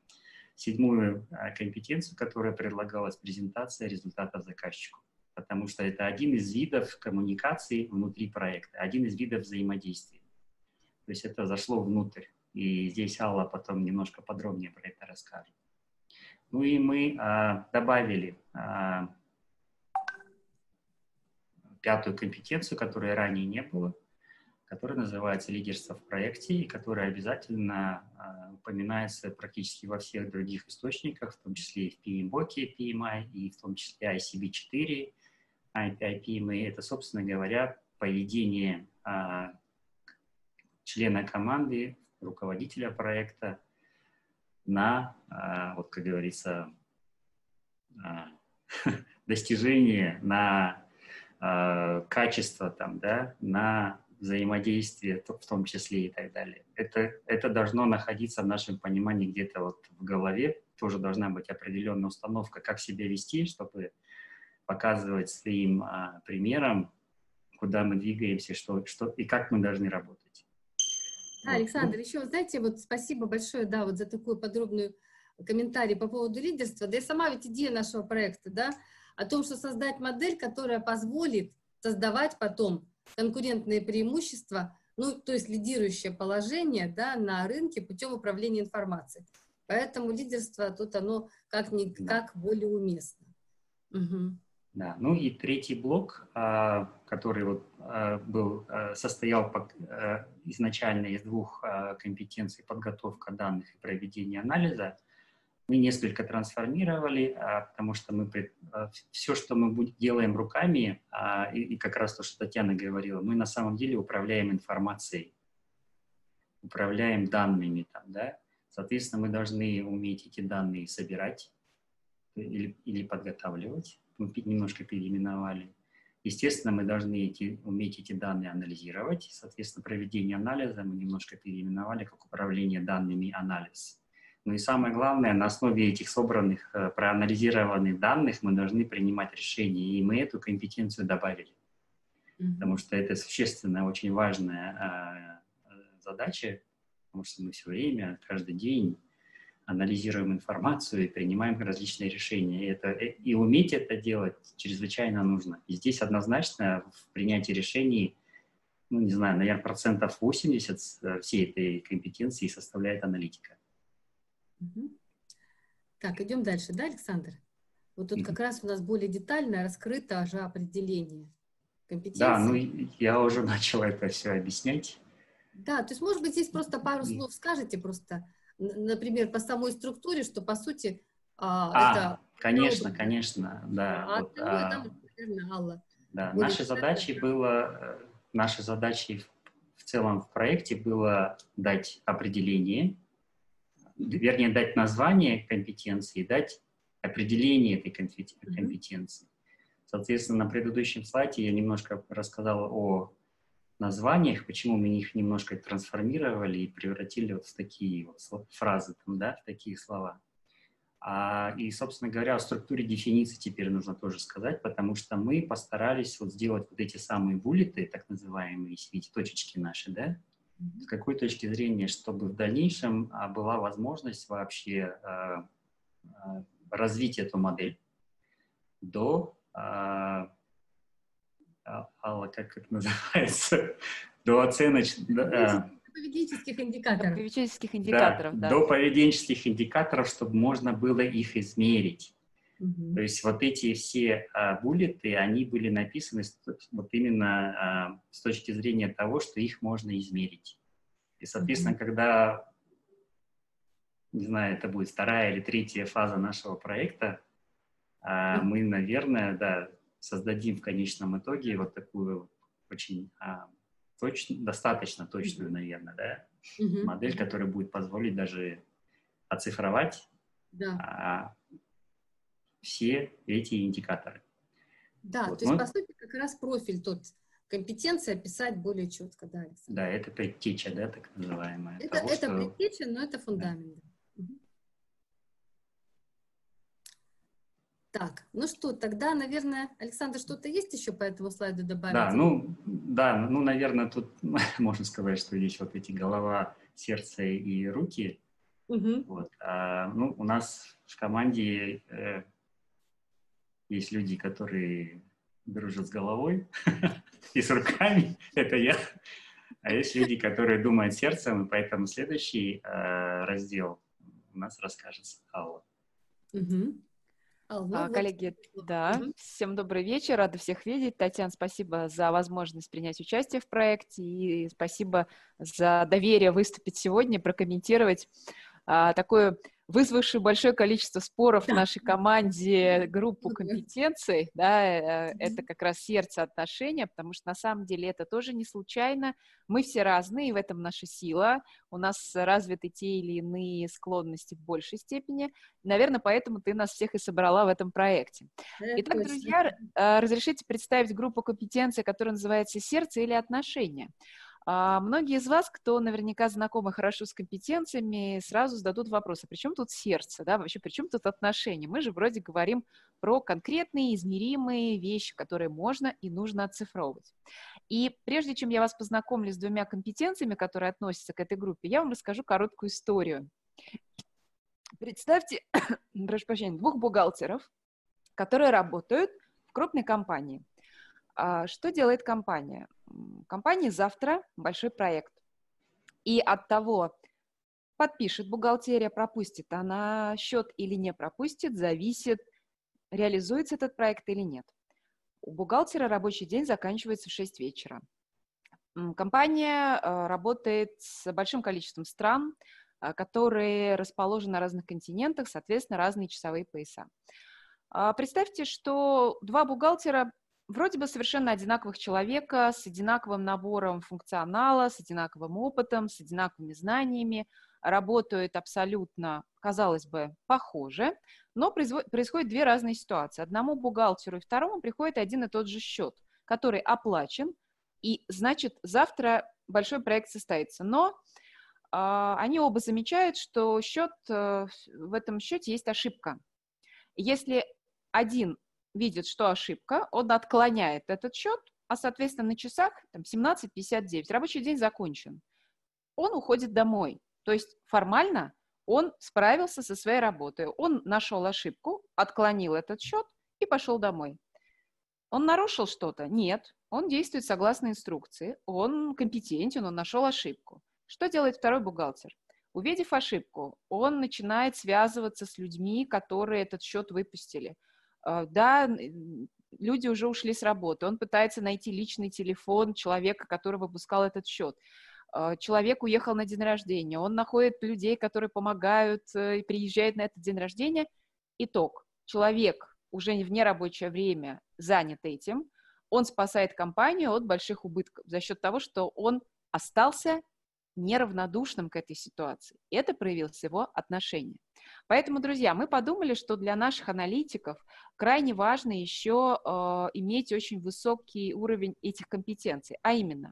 седьмую компетенцию, которая предлагалась презентация результатов заказчику, потому что это один из видов коммуникации внутри проекта, один из видов взаимодействия. То есть это зашло внутрь, и здесь Алла потом немножко подробнее про это расскажет. Ну и мы а, добавили а, пятую компетенцию, которой ранее не было, которая называется «Лидерство в проекте» и которая обязательно а, упоминается практически во всех других источниках, в том числе и в пи эм би о ка, пи эм ай, и в том числе ай си би четыре, ай пи эм а. Это, собственно говоря, поведение а, члена команды, руководителя проекта на, а, вот, как говорится, а, достижение, на а, качество, там, да, на... взаимодействие в том числе и так далее. Это, это должно находиться в нашем понимании где-то вот в голове. Тоже должна быть определенная установка, как себя вести, чтобы показывать своим а, примером, куда мы двигаемся, что, что и как мы должны работать. Да, вот. Александр, еще, знаете, вот спасибо большое, да, вот за такую подробную комментарий по поводу лидерства. Да и сама ведь идея нашего проекта, да, о том, что создать модель, которая позволит создавать потом конкурентные преимущества, ну, то есть лидирующее положение, да, на рынке путем управления информацией. Поэтому лидерство тут оно как-никак более уместно. Угу. Да, ну и третий блок, который вот был, состоял под, изначально из двух компетенций: подготовка данных и проведение анализа. Мы несколько трансформировали, потому что мы все, что мы делаем руками, и как раз то, что Татьяна говорила, мы на самом деле управляем информацией, управляем данными, там, да? Соответственно, мы должны уметь эти данные собирать или, или подготавливать. Мы немножко переименовали. Естественно, мы должны эти, уметь эти данные анализировать. Соответственно, проведение анализа мы немножко переименовали как управление данными анализ. Ну и самое главное, на основе этих собранных, проанализированных данных мы должны принимать решения. И мы эту компетенцию добавили. Mm-hmm. Потому что это существенная, очень важная э, задача. Потому что мы все время, каждый день анализируем информацию и принимаем различные решения. И, это, и уметь это делать чрезвычайно нужно. И здесь однозначно в принятии решений, ну, не знаю, наверное, процентов восемьдесят всей этой компетенции составляет аналитика. Угу. Так, идем дальше, да, Александр? Вот тут угу. как раз у нас более детально раскрыто же определение компетенции. Да, ну, я уже начал это все объяснять. Да, то есть, может быть, здесь просто пару слов скажете просто, например, по самой структуре, что, по сути, а, а, это... конечно, робот. конечно, да. А, вот, а, там, наверное, Алла. Да, наши задачи было, наши задачи в, в целом в проекте было дать определение, вернее, дать название компетенции, дать определение этой компетенции. Mm-hmm. Соответственно, на предыдущем слайде я немножко рассказала о названиях, почему мы их немножко трансформировали и превратили вот в такие вот фразы, там, да, в такие слова. А, и, собственно говоря, о структуре дефиниции теперь нужно тоже сказать, потому что мы постарались вот сделать вот эти самые буллеты, так называемые, эти точечки наши, да, с какой точки зрения, чтобы в дальнейшем была возможность вообще э, развить эту модель до... Э, Алла, как это называется, до оценочных... До поведенческих индикаторов. До поведенческих индикаторов, да. да. До поведенческих индикаторов, чтобы можно было их измерить. Угу. То есть вот эти все а, буллеты, они были написаны вот именно а, с точки зрения того, что их можно измерить. И, соответственно, угу. когда, не знаю, это будет вторая или третья фаза нашего проекта, а, угу. мы, наверное, да... создадим в конечном итоге вот такую очень а, точ, достаточно точную, наверное, да, угу. модель, которая будет позволить даже оцифровать да. а, все эти индикаторы. Да, вот. то есть, ну, по сути, как раз профиль тот компетенции описать более четко, да, Александр? Да, это предтеча, да, так называемая. Это, того, это что... предтеча, но это фундамент. Да. Угу. Так, ну что, тогда, наверное, Александр, что-то есть еще по этому слайду добавить? Да, ну, да, ну, наверное, тут можно сказать, что есть вот эти голова, сердце и руки. Угу. Вот. А, ну, у нас в команде э, есть люди, которые дружат с головой и с руками, это я. А есть люди, которые думают сердцем, и поэтому следующий э, раздел у нас расскажется Алла. Угу. Алла, коллеги, вот. да, всем добрый вечер, рада всех видеть. Татьяна, спасибо за возможность принять участие в проекте и спасибо за доверие выступить сегодня, прокомментировать а, такую вызвавшую большое количество споров в нашей команде группу компетенций. Да, это как раз сердце отношения, потому что на самом деле это тоже не случайно. Мы все разные, и в этом наша сила. У нас развиты те или иные склонности в большей степени. Наверное, поэтому ты нас всех и собрала в этом проекте. Итак, друзья, разрешите представить группу компетенций, которая называется «Сердце или отношения». Многие из вас, кто наверняка знакомы хорошо с компетенциями, сразу зададут вопрос, а при чем тут сердце, да, вообще при чем тут отношения? Мы же вроде говорим про конкретные, измеримые вещи, которые можно и нужно оцифровывать. И прежде чем я вас познакомлю с двумя компетенциями, которые относятся к этой группе, я вам расскажу короткую историю. Представьте, прошу прощения, двух бухгалтеров, которые работают в крупной компании. Что делает компания? Компания завтра большой проект. И от того, подпишет бухгалтерия, пропустит она счет или не пропустит, зависит, реализуется этот проект или нет. У бухгалтера рабочий день заканчивается в шесть вечера. Компания работает с большим количеством стран, которые расположены на разных континентах, соответственно, разные часовые пояса. Представьте, что два бухгалтера вроде бы совершенно одинаковых человека с одинаковым набором функционала, с одинаковым опытом, с одинаковыми знаниями, работают абсолютно, казалось бы, похоже, но происходят две разные ситуации. Одному бухгалтеру и второму приходит один и тот же счет, который оплачен, и, значит, завтра большой проект состоится. Но э, они оба замечают, что счет, э, в этом счете есть ошибка. Если один видит, что ошибка, он отклоняет этот счет, а, соответственно, на часах семнадцать пятьдесят девять, рабочий день закончен. Он уходит домой. То есть формально он справился со своей работой. Он нашел ошибку, отклонил этот счет и пошел домой. Он нарушил что-то? Нет. Он действует согласно инструкции. Он компетентен, он нашел ошибку. Что делает второй бухгалтер? Увидев ошибку, он начинает связываться с людьми, которые этот счет выпустили. Да, люди уже ушли с работы. Он пытается найти личный телефон человека, который выпускал этот счет. Человек уехал на день рождения, он находит людей, которые помогают и приезжают на этот день рождения. Итог. Человек уже в нерабочее время занят этим, он спасает компанию от больших убытков за счет того, что он остался неравнодушным к этой ситуации. Это проявилось его отношение. Поэтому, друзья, мы подумали, что для наших аналитиков крайне важно еще э, иметь очень высокий уровень этих компетенций, а именно...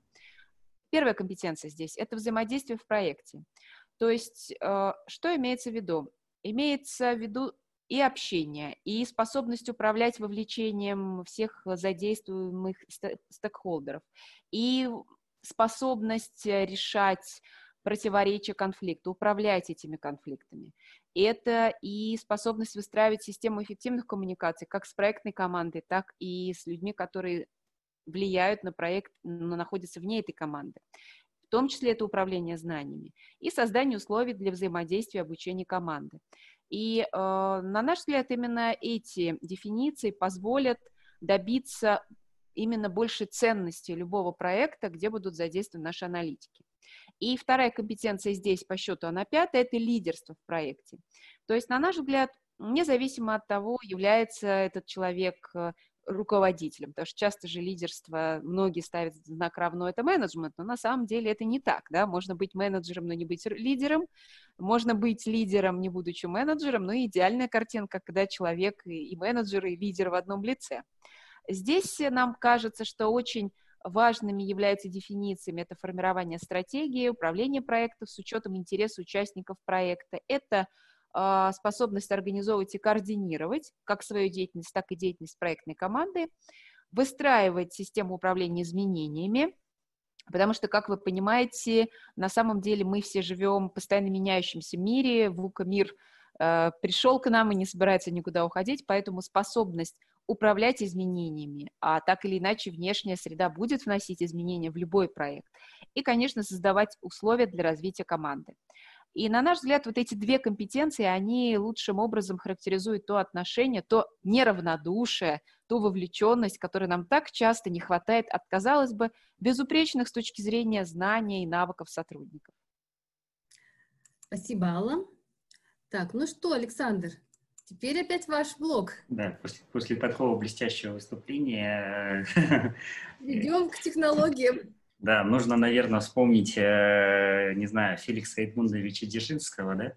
Первая компетенция здесь – это взаимодействие в проекте. То есть, что имеется в виду? Имеется в виду и общение, и способность управлять вовлечением всех задействуемых стейкхолдеров, и способность решать противоречия конфликта, управлять этими конфликтами. Это и способность выстраивать систему эффективных коммуникаций как с проектной командой, так и с людьми, которые влияют на проект, но находятся вне этой команды. В том числе это управление знаниями и создание условий для взаимодействия и обучения команды. И, э, на наш взгляд, именно эти дефиниции позволят добиться именно большей ценности любого проекта, где будут задействованы наши аналитики. И вторая компетенция здесь по счету, она пятая, это лидерство в проекте. То есть, на наш взгляд, независимо от того, является этот человек руководителем, потому что часто же лидерство, многие ставят знак равно, это менеджмент, но на самом деле это не так, да, можно быть менеджером, но не быть лидером, можно быть лидером, не будучи менеджером, но идеальная картинка, когда человек и менеджер, и лидер в одном лице. Здесь нам кажется, что очень важными являются дефинициями, это формирование стратегии, управление проектов с учетом интереса участников проекта, это способность организовывать и координировать как свою деятельность, так и деятельность проектной команды, выстраивать систему управления изменениями, потому что, как вы понимаете, на самом деле мы все живем в постоянно меняющемся мире, вука-мир э, пришел к нам и не собирается никуда уходить, поэтому способность управлять изменениями, а так или иначе внешняя среда будет вносить изменения в любой проект, и, конечно, создавать условия для развития команды. И, на наш взгляд, вот эти две компетенции, они лучшим образом характеризуют то отношение, то неравнодушие, ту вовлеченность, которой нам так часто не хватает от, казалось бы, безупречных с точки зрения знаний и навыков сотрудников. Спасибо, Алла. Так, ну что, Александр, теперь опять ваш блог. Да, после, после такого блестящего выступления... Идем к технологиям. Да, нужно, наверное, вспомнить, э, не знаю, Феликса Эдмундовича Дзержинского, да?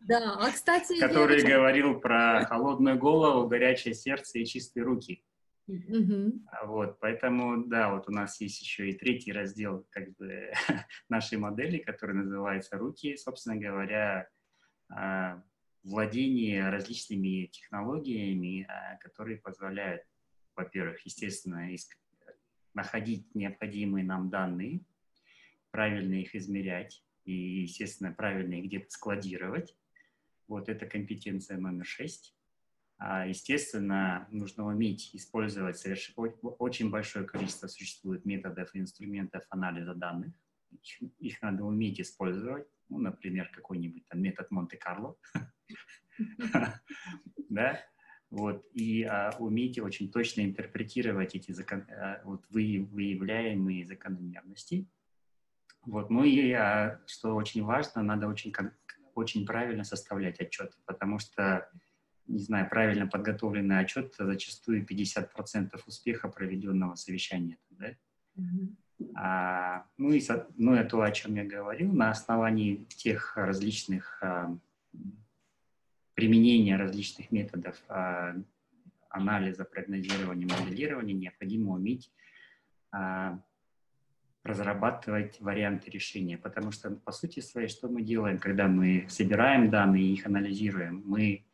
Да, а, кстати... Который я... говорил про холодную голову, горячее сердце и чистые руки. Mm-hmm. Вот, поэтому, да, вот у нас есть еще и третий раздел, как бы, нашей модели, который называется «Руки», собственно говоря, э, владение различными технологиями, э, которые позволяют, во-первых, естественно, искать, находить необходимые нам данные, правильно их измерять и, естественно, правильно их где-то складировать. Вот это компетенция номер шесть. Естественно, нужно уметь использовать совершенно очень большое количество существует методов и инструментов анализа данных. Их надо уметь использовать. Ну, например, какой-нибудь там метод Монте-Карло. Вот, и а, умейте очень точно интерпретировать эти закон, а, вот, вы, выявляемые закономерности. Вот, ну и, а, что очень важно, надо очень, очень правильно составлять отчеты, потому что, не знаю, правильно подготовленный отчет зачастую пятьдесят процентов успеха проведенного совещания. Да? Mm-hmm. а, ну, и, ну и то, о чем я говорил, на основании тех различных... А, применение различных методов а, анализа, прогнозирования, моделирования необходимо уметь а, разрабатывать варианты решения. Потому что, по сути своей, что мы делаем, когда мы собираем данные и их анализируем? Мы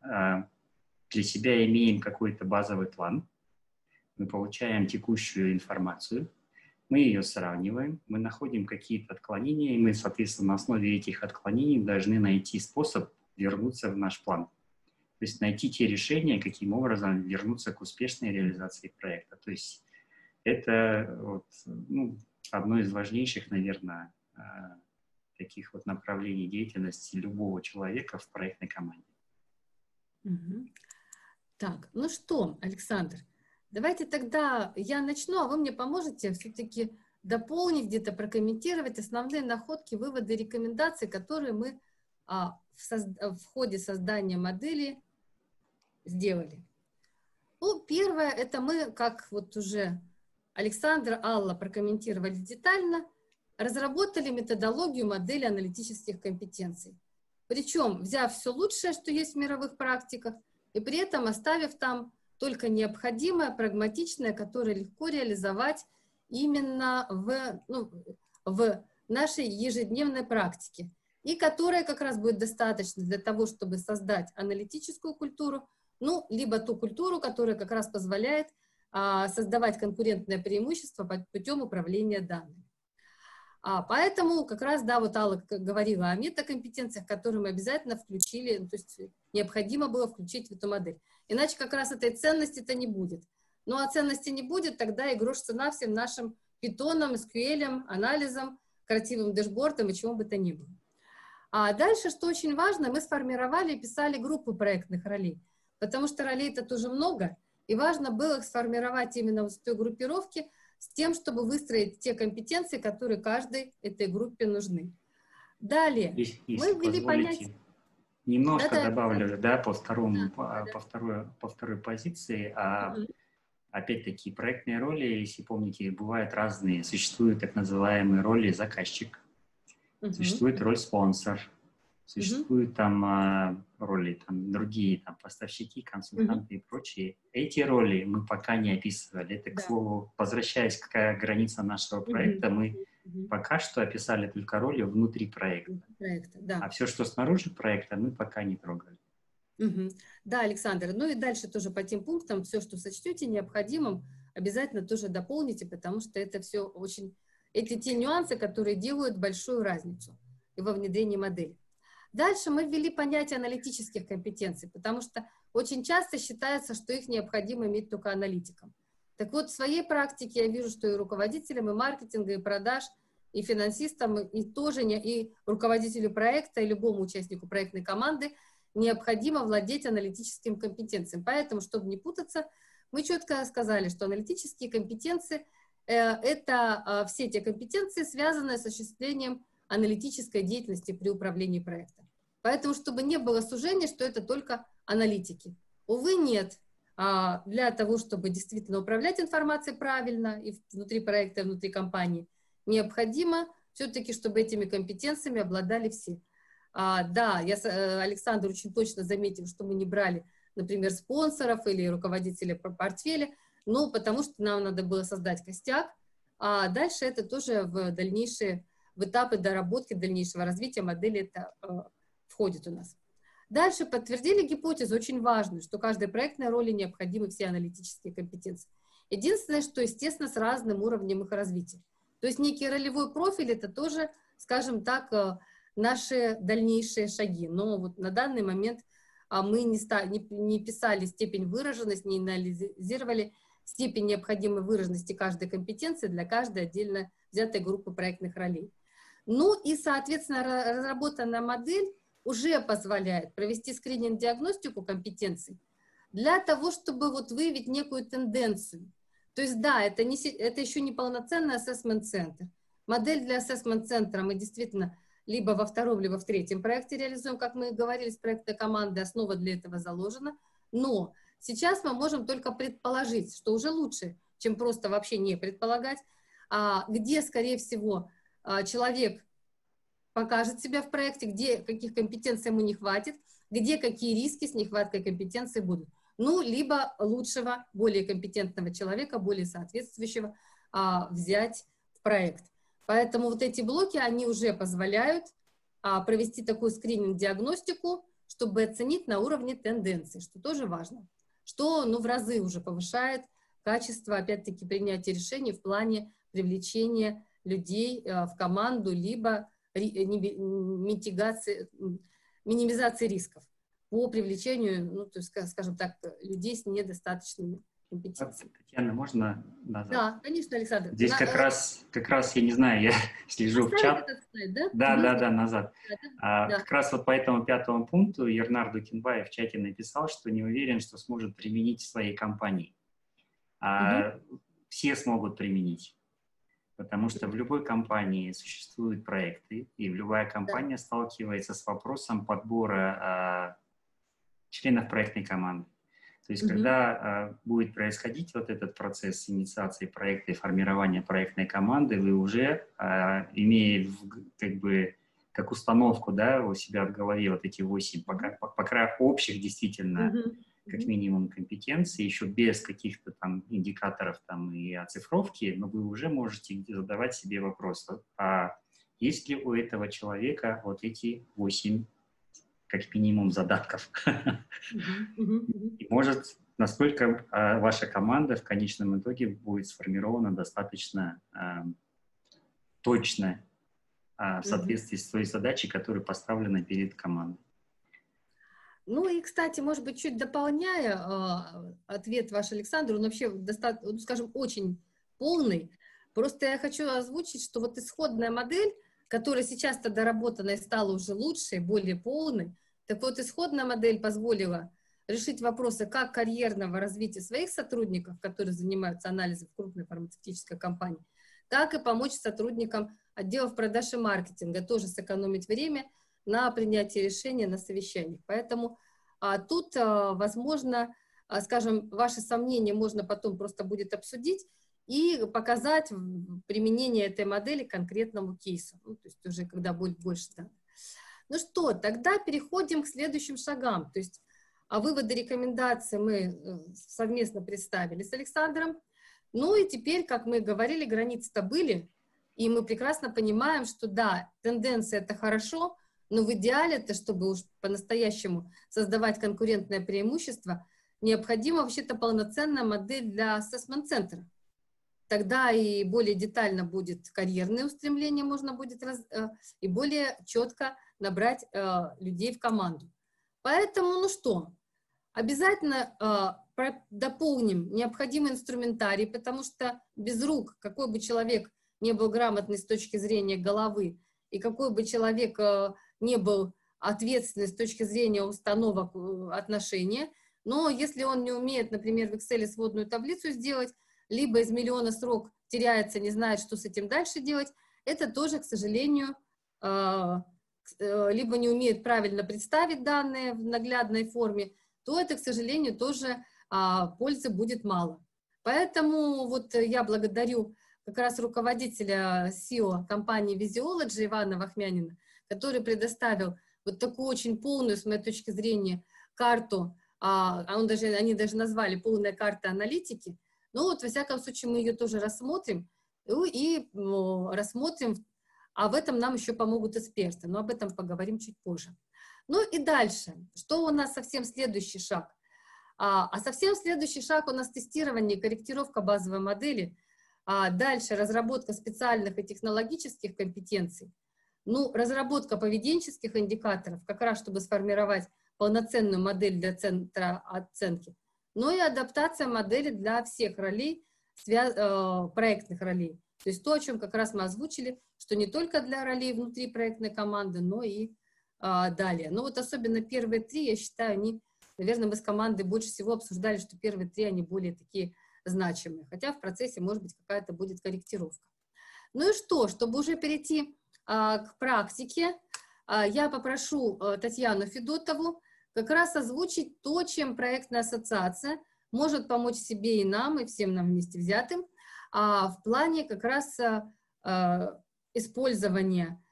а, для себя имеем какой-то базовый план, мы получаем текущую информацию, мы ее сравниваем, мы находим какие-то отклонения, и мы, соответственно, на основе этих отклонений должны найти способ вернуться в наш план. То есть найти те решения, каким образом вернуться к успешной реализации проекта. То есть это вот, ну, одно из важнейших, наверное, таких вот направлений деятельности любого человека в проектной команде. Угу. Так, ну что, Александр, давайте тогда я начну, а вы мне поможете все-таки дополнить, где-то прокомментировать основные находки, выводы, рекомендации, которые мы а, В, соз... в ходе создания модели сделали. Ну, первое, это мы, как вот уже Александр, Алла прокомментировали детально, разработали методологию модели аналитических компетенций. Причем, взяв все лучшее, что есть в мировых практиках, и при этом оставив там только необходимое, прагматичное, которое легко реализовать именно в, ну, в нашей ежедневной практике. И которая как раз будет достаточно для того, чтобы создать аналитическую культуру, ну, либо ту культуру, которая как раз позволяет а, создавать конкурентное преимущество под, путем управления данными. А, поэтому как раз, да, вот Алла говорила о метакомпетенциях, которые мы обязательно включили, то есть необходимо было включить в эту модель. Иначе как раз этой ценности-то не будет. Ну, а ценности не будет, тогда и грош цена всем нашим питоном, эс кью эль, анализом, красивым дэшбордом и чему бы то ни было. А дальше, что очень важно, мы сформировали и писали группы проектных ролей, потому что ролей-то тоже много, и важно было их сформировать именно вот в той группировке с тем, чтобы выстроить те компетенции, которые каждой этой группе нужны. Далее, если, если мы ввели понятие... Немножко да, добавлю, да, да, по, второму, да, по, да. По, второй, по второй позиции, а, угу. Опять-таки, проектные роли, если помните, бывают разные, существуют так называемые роли заказчик. Существует роль спонсор, существуют там а, роли, там другие, там поставщики, консультанты и прочие. Эти роли мы пока не описывали. Это, к слову, возвращаясь к границе нашего проекта, мы пока что описали только роли внутри проекта. проекта да. А все, что снаружи проекта, мы пока не трогали. Угу. Да, Александр, ну и дальше тоже по тем пунктам, все, что сочтете необходимым, обязательно тоже дополните, потому что это все очень... Это те нюансы, которые делают большую разницу и во внедрении модели. Дальше мы ввели понятие аналитических компетенций, потому что очень часто считается, что их необходимо иметь только аналитикам. Так вот, в своей практике я вижу, что и руководителям, и маркетинга, и продаж, и финансистам, и тоже не, и руководителю проекта, и любому участнику проектной команды необходимо владеть аналитическим компетенциям. Поэтому, чтобы не путаться, мы четко сказали, что аналитические компетенции – это все те компетенции, связанные с осуществлением аналитической деятельности при управлении проектом. Поэтому, чтобы не было сужения, что это только аналитики. Увы, нет. Для того, чтобы действительно управлять информацией правильно и внутри проекта, и внутри компании, необходимо все-таки, чтобы этими компетенциями обладали все. Да, я, Александр очень точно заметил, что мы не брали, например, спонсоров или руководителя портфеля, ну, потому что нам надо было создать костяк, а дальше это тоже в дальнейшие, в этапы доработки, дальнейшего развития модели это э, входит у нас. Дальше подтвердили гипотезу, очень важную, что каждой проектной роли необходимы все аналитические компетенции. Единственное, что, естественно, с разным уровнем их развития. То есть некий ролевой профиль это тоже, скажем так, э, наши дальнейшие шаги, но вот на данный момент мы не, стали, не, не писали степень выраженности, не анализировали степень необходимой выраженности каждой компетенции для каждой отдельно взятой группы проектных ролей. Ну и, соответственно, разработанная модель уже позволяет провести скрининг-диагностику компетенций для того, чтобы вот выявить некую тенденцию. То есть, да, это, не, это еще не полноценный ассессмент-центр. Модель для ассессмент-центра мы действительно либо во втором, либо в третьем проекте реализуем, как мы и говорили, с проектной командой, основа для этого заложена. Но сейчас мы можем только предположить, что уже лучше, чем просто вообще не предполагать, где, скорее всего, человек покажет себя в проекте, где каких компетенций ему не хватит, где какие риски с нехваткой компетенций будут. Ну, либо лучшего, более компетентного человека, более соответствующего взять в проект. Поэтому вот эти блоки, они уже позволяют а, провести такую скрининг-диагностику, чтобы оценить на уровне тенденции, что тоже важно, что ну, в разы уже повышает качество, опять-таки, принятия решений в плане привлечения людей а, в команду, либо ри, не, митигации, минимизации рисков по привлечению, ну, то есть, скажем так, людей с недостаточными компетенции. Татьяна, можно назад? Да, конечно, Александр. Здесь на... как, раз, как раз, я не знаю, я слежу в чат. Слайд, да? Да, да, да, назад. Да. А, да. Как раз вот по этому пятому пункту Ернарду Кенбаев в чате написал, что не уверен, что сможет применить в своей компании. А угу. Все смогут применить, потому что в любой компании существуют проекты, и любая компания да. сталкивается с вопросом подбора а, членов проектной команды. То есть, mm-hmm. когда а, будет происходить вот этот процесс инициации проекта и формирования проектной команды, вы уже, а, имея как бы как установку, да, у себя в голове вот эти восемь, пока, пока общих действительно, mm-hmm. как минимум, компетенций, еще без каких-то там индикаторов там и оцифровки, но вы уже можете задавать себе вопрос, а есть ли у этого человека вот эти восемь как минимум задатков. И может, насколько ваша команда в конечном итоге будет сформирована достаточно точно в соответствии с той задачей, которая поставлена перед командой. Ну и, кстати, может быть, чуть дополняя ответ ваш, Александр, он вообще, скажем, очень полный. Просто я хочу озвучить, что вот исходная модель, которая сейчас-то доработана и стала уже лучше, более полной. Так вот, исходная модель позволила решить вопросы как карьерного развития своих сотрудников, которые занимаются анализом в крупной фармацевтической компании, так и помочь сотрудникам отделов продаж и маркетинга тоже сэкономить время на принятие решения на совещаниях. Поэтому а, тут, а, возможно, а, скажем, ваши сомнения можно потом просто будет обсудить, и показать применение этой модели к конкретному кейсу, ну, то есть уже когда будет больше данных. Ну что, тогда переходим к следующим шагам, то есть а выводы рекомендаций мы совместно представили с Александром, ну и теперь, как мы говорили, границы-то были, и мы прекрасно понимаем, что да, тенденция это хорошо, но в идеале это, чтобы уж по-настоящему создавать конкурентное преимущество, необходима вообще-то полноценная модель для ассессмент-центра. Тогда и более детально будет карьерные устремления, можно будет раз, э, и более четко набрать э, людей в команду. Поэтому, ну что, обязательно э, дополним необходимый инструментарий, потому что без рук, какой бы человек не был грамотный с точки зрения головы, и какой бы человек э, не был ответственный с точки зрения установок э, отношения, но если он не умеет, например, в Excel сводную таблицу сделать, либо из миллиона строк теряется, не знает, что с этим дальше делать, это тоже, к сожалению, либо не умеет правильно представить данные в наглядной форме, то это, к сожалению, тоже пользы будет мало. Поэтому вот я благодарю как раз руководителя си и о компании Viziology Ивана Вахмянина, который предоставил вот такую очень полную, с моей точки зрения, карту, он даже, они даже назвали полная карта аналитики. Ну вот, во всяком случае, мы ее тоже рассмотрим, ну, и ну, рассмотрим, а в этом нам еще помогут эксперты, но об этом поговорим чуть позже. Ну и дальше, что у нас совсем следующий шаг? А, а совсем следующий шаг у нас тестирование и корректировка базовой модели, а дальше разработка специальных и технологических компетенций, ну, разработка поведенческих индикаторов, как раз чтобы сформировать полноценную модель для центра оценки, но и адаптация модели для всех ролей, проектных ролей. То есть то, о чем как раз мы озвучили, что не только для ролей внутри проектной команды, но и а, далее. Но вот особенно первые три, я считаю, они, наверное, мы с командой больше всего обсуждали, что первые три, они более такие значимые. Хотя в процессе, может быть, какая-то будет корректировка. Ну и что, чтобы уже перейти а, к практике, а, я попрошу а, Татьяну Федотову как раз озвучить то, чем проектная ассоциация может помочь себе и нам, и всем нам вместе взятым, а в плане как раз а, использования,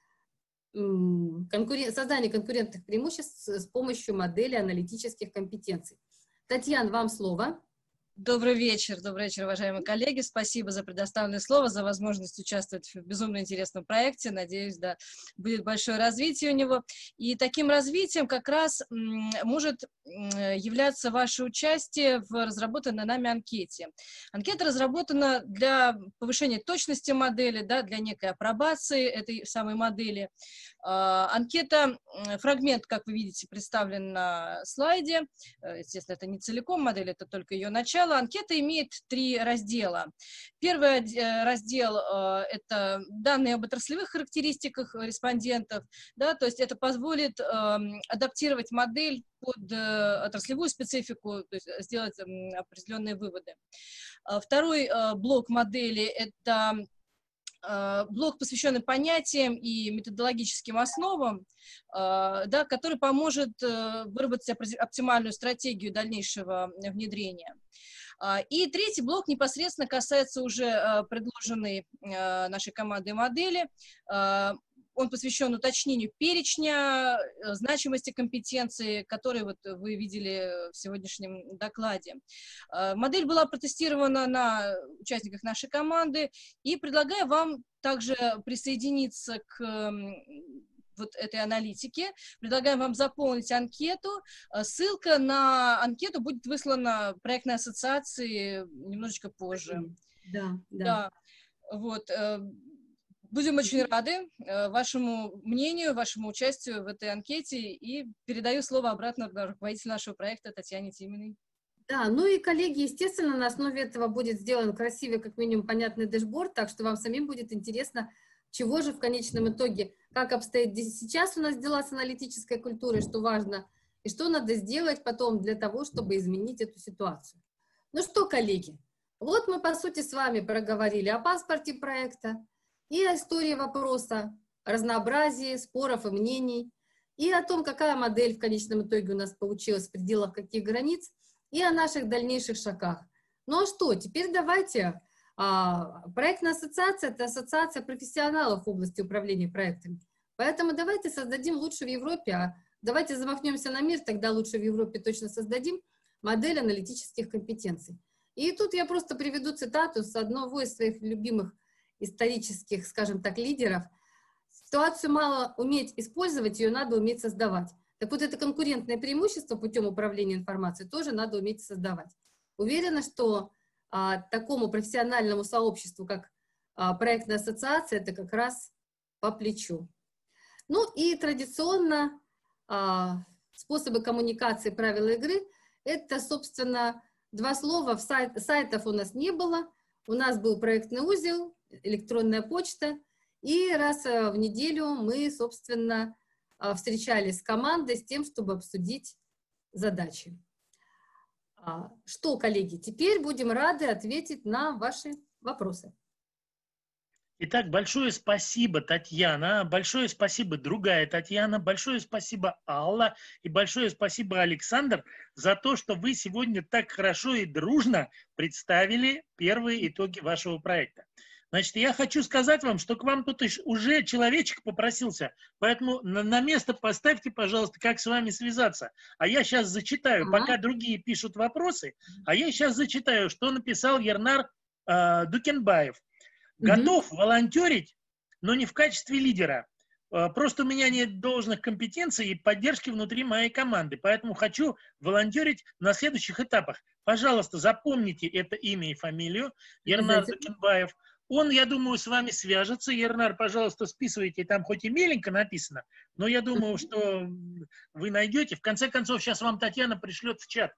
конкурен... создания конкурентных преимуществ с помощью модели аналитических компетенций. Татьяна, вам слово. Добрый вечер, добрый вечер, уважаемые коллеги. Спасибо за предоставленное слово, за возможность участвовать в безумно интересном проекте. Надеюсь, да, будет большое развитие у него. И таким развитием как раз может являться ваше участие в разработанной нами анкете. Анкета разработана для повышения точности модели, да, для некой апробации этой самой модели. Анкета, фрагмент, как вы видите, представлен на слайде. Естественно, это не целиком модель, это только ее начало. Анкета имеет три раздела. Первый раздел – это данные об отраслевых характеристиках респондентов, да, то есть это позволит адаптировать модель под отраслевую специфику, то есть сделать определенные выводы. Второй блок модели – это блок, посвященный понятиям и методологическим основам, да, который поможет выработать оптимальную стратегию дальнейшего внедрения. И третий блок непосредственно касается уже предложенной нашей командой модели. Он посвящен уточнению перечня значимости компетенции, которые вот вы видели в сегодняшнем докладе. Модель была протестирована на участниках нашей команды, и предлагаю вам также присоединиться к вот этой аналитике. Предлагаем вам заполнить анкету. Ссылка на анкету будет выслана проектной ассоциации немножечко позже. Да, да. да. Вот. Будем очень рады вашему мнению, вашему участию в этой анкете, и передаю слово обратно руководителю нашего проекта Татьяне Тиминой. Да, ну и, коллеги, естественно, на основе этого будет сделан красивый, как минимум, понятный дэшборд, так что вам самим будет интересно, чего же в конечном итоге, как обстоит сейчас у нас дела с аналитической культурой, что важно, и что надо сделать потом для того, чтобы изменить эту ситуацию. Ну что, коллеги, вот мы, по сути, с вами проговорили о паспорте проекта, и о истории вопроса, разнообразии споров и мнений, и о том, какая модель в конечном итоге у нас получилась, в пределах каких границ, и о наших дальнейших шагах. Ну а что, теперь давайте. А, проектная ассоциация – это ассоциация профессионалов в области управления проектами. Поэтому давайте создадим лучше в Европе, а давайте замахнемся на мир, тогда лучше в Европе точно создадим модель аналитических компетенций. И тут я просто приведу цитату с одного из своих любимых исторических, скажем так, лидеров. Ситуацию мало уметь использовать, ее надо уметь создавать. Так вот, это конкурентное преимущество путем управления информацией тоже надо уметь создавать. Уверена, что а, такому профессиональному сообществу, как а, проектная ассоциация, это как раз по плечу. Ну и традиционно а, способы коммуникации, правила игры, это, собственно, два слова. В сайт, сайтов у нас не было, у нас был проектный узел, электронная почта, и раз в неделю мы, собственно, встречались с командой с тем, чтобы обсудить задачи. Что, коллеги, теперь будем рады ответить на ваши вопросы. Итак, большое спасибо, Татьяна, большое спасибо, другая Татьяна, большое спасибо, Алла, и большое спасибо, Александр, за то, что вы сегодня так хорошо и дружно представили первые итоги вашего проекта. Значит, я хочу сказать вам, что к вам тут уже человечек попросился, поэтому на место поставьте, пожалуйста, как с вами связаться. А я сейчас зачитаю, пока другие пишут вопросы, а я сейчас зачитаю, что написал Ернар э, Дукенбаев. Готов волонтерить, но не в качестве лидера. Просто у меня нет должных компетенций и поддержки внутри моей команды, поэтому хочу волонтерить на следующих этапах. Пожалуйста, запомните это имя и фамилию. Ернар Дукенбаев. Он, я думаю, с вами свяжется. Ернар, пожалуйста, списывайте. Там хоть и меленько написано, но я думаю, что вы найдете. В конце концов, сейчас вам Татьяна пришлет в чат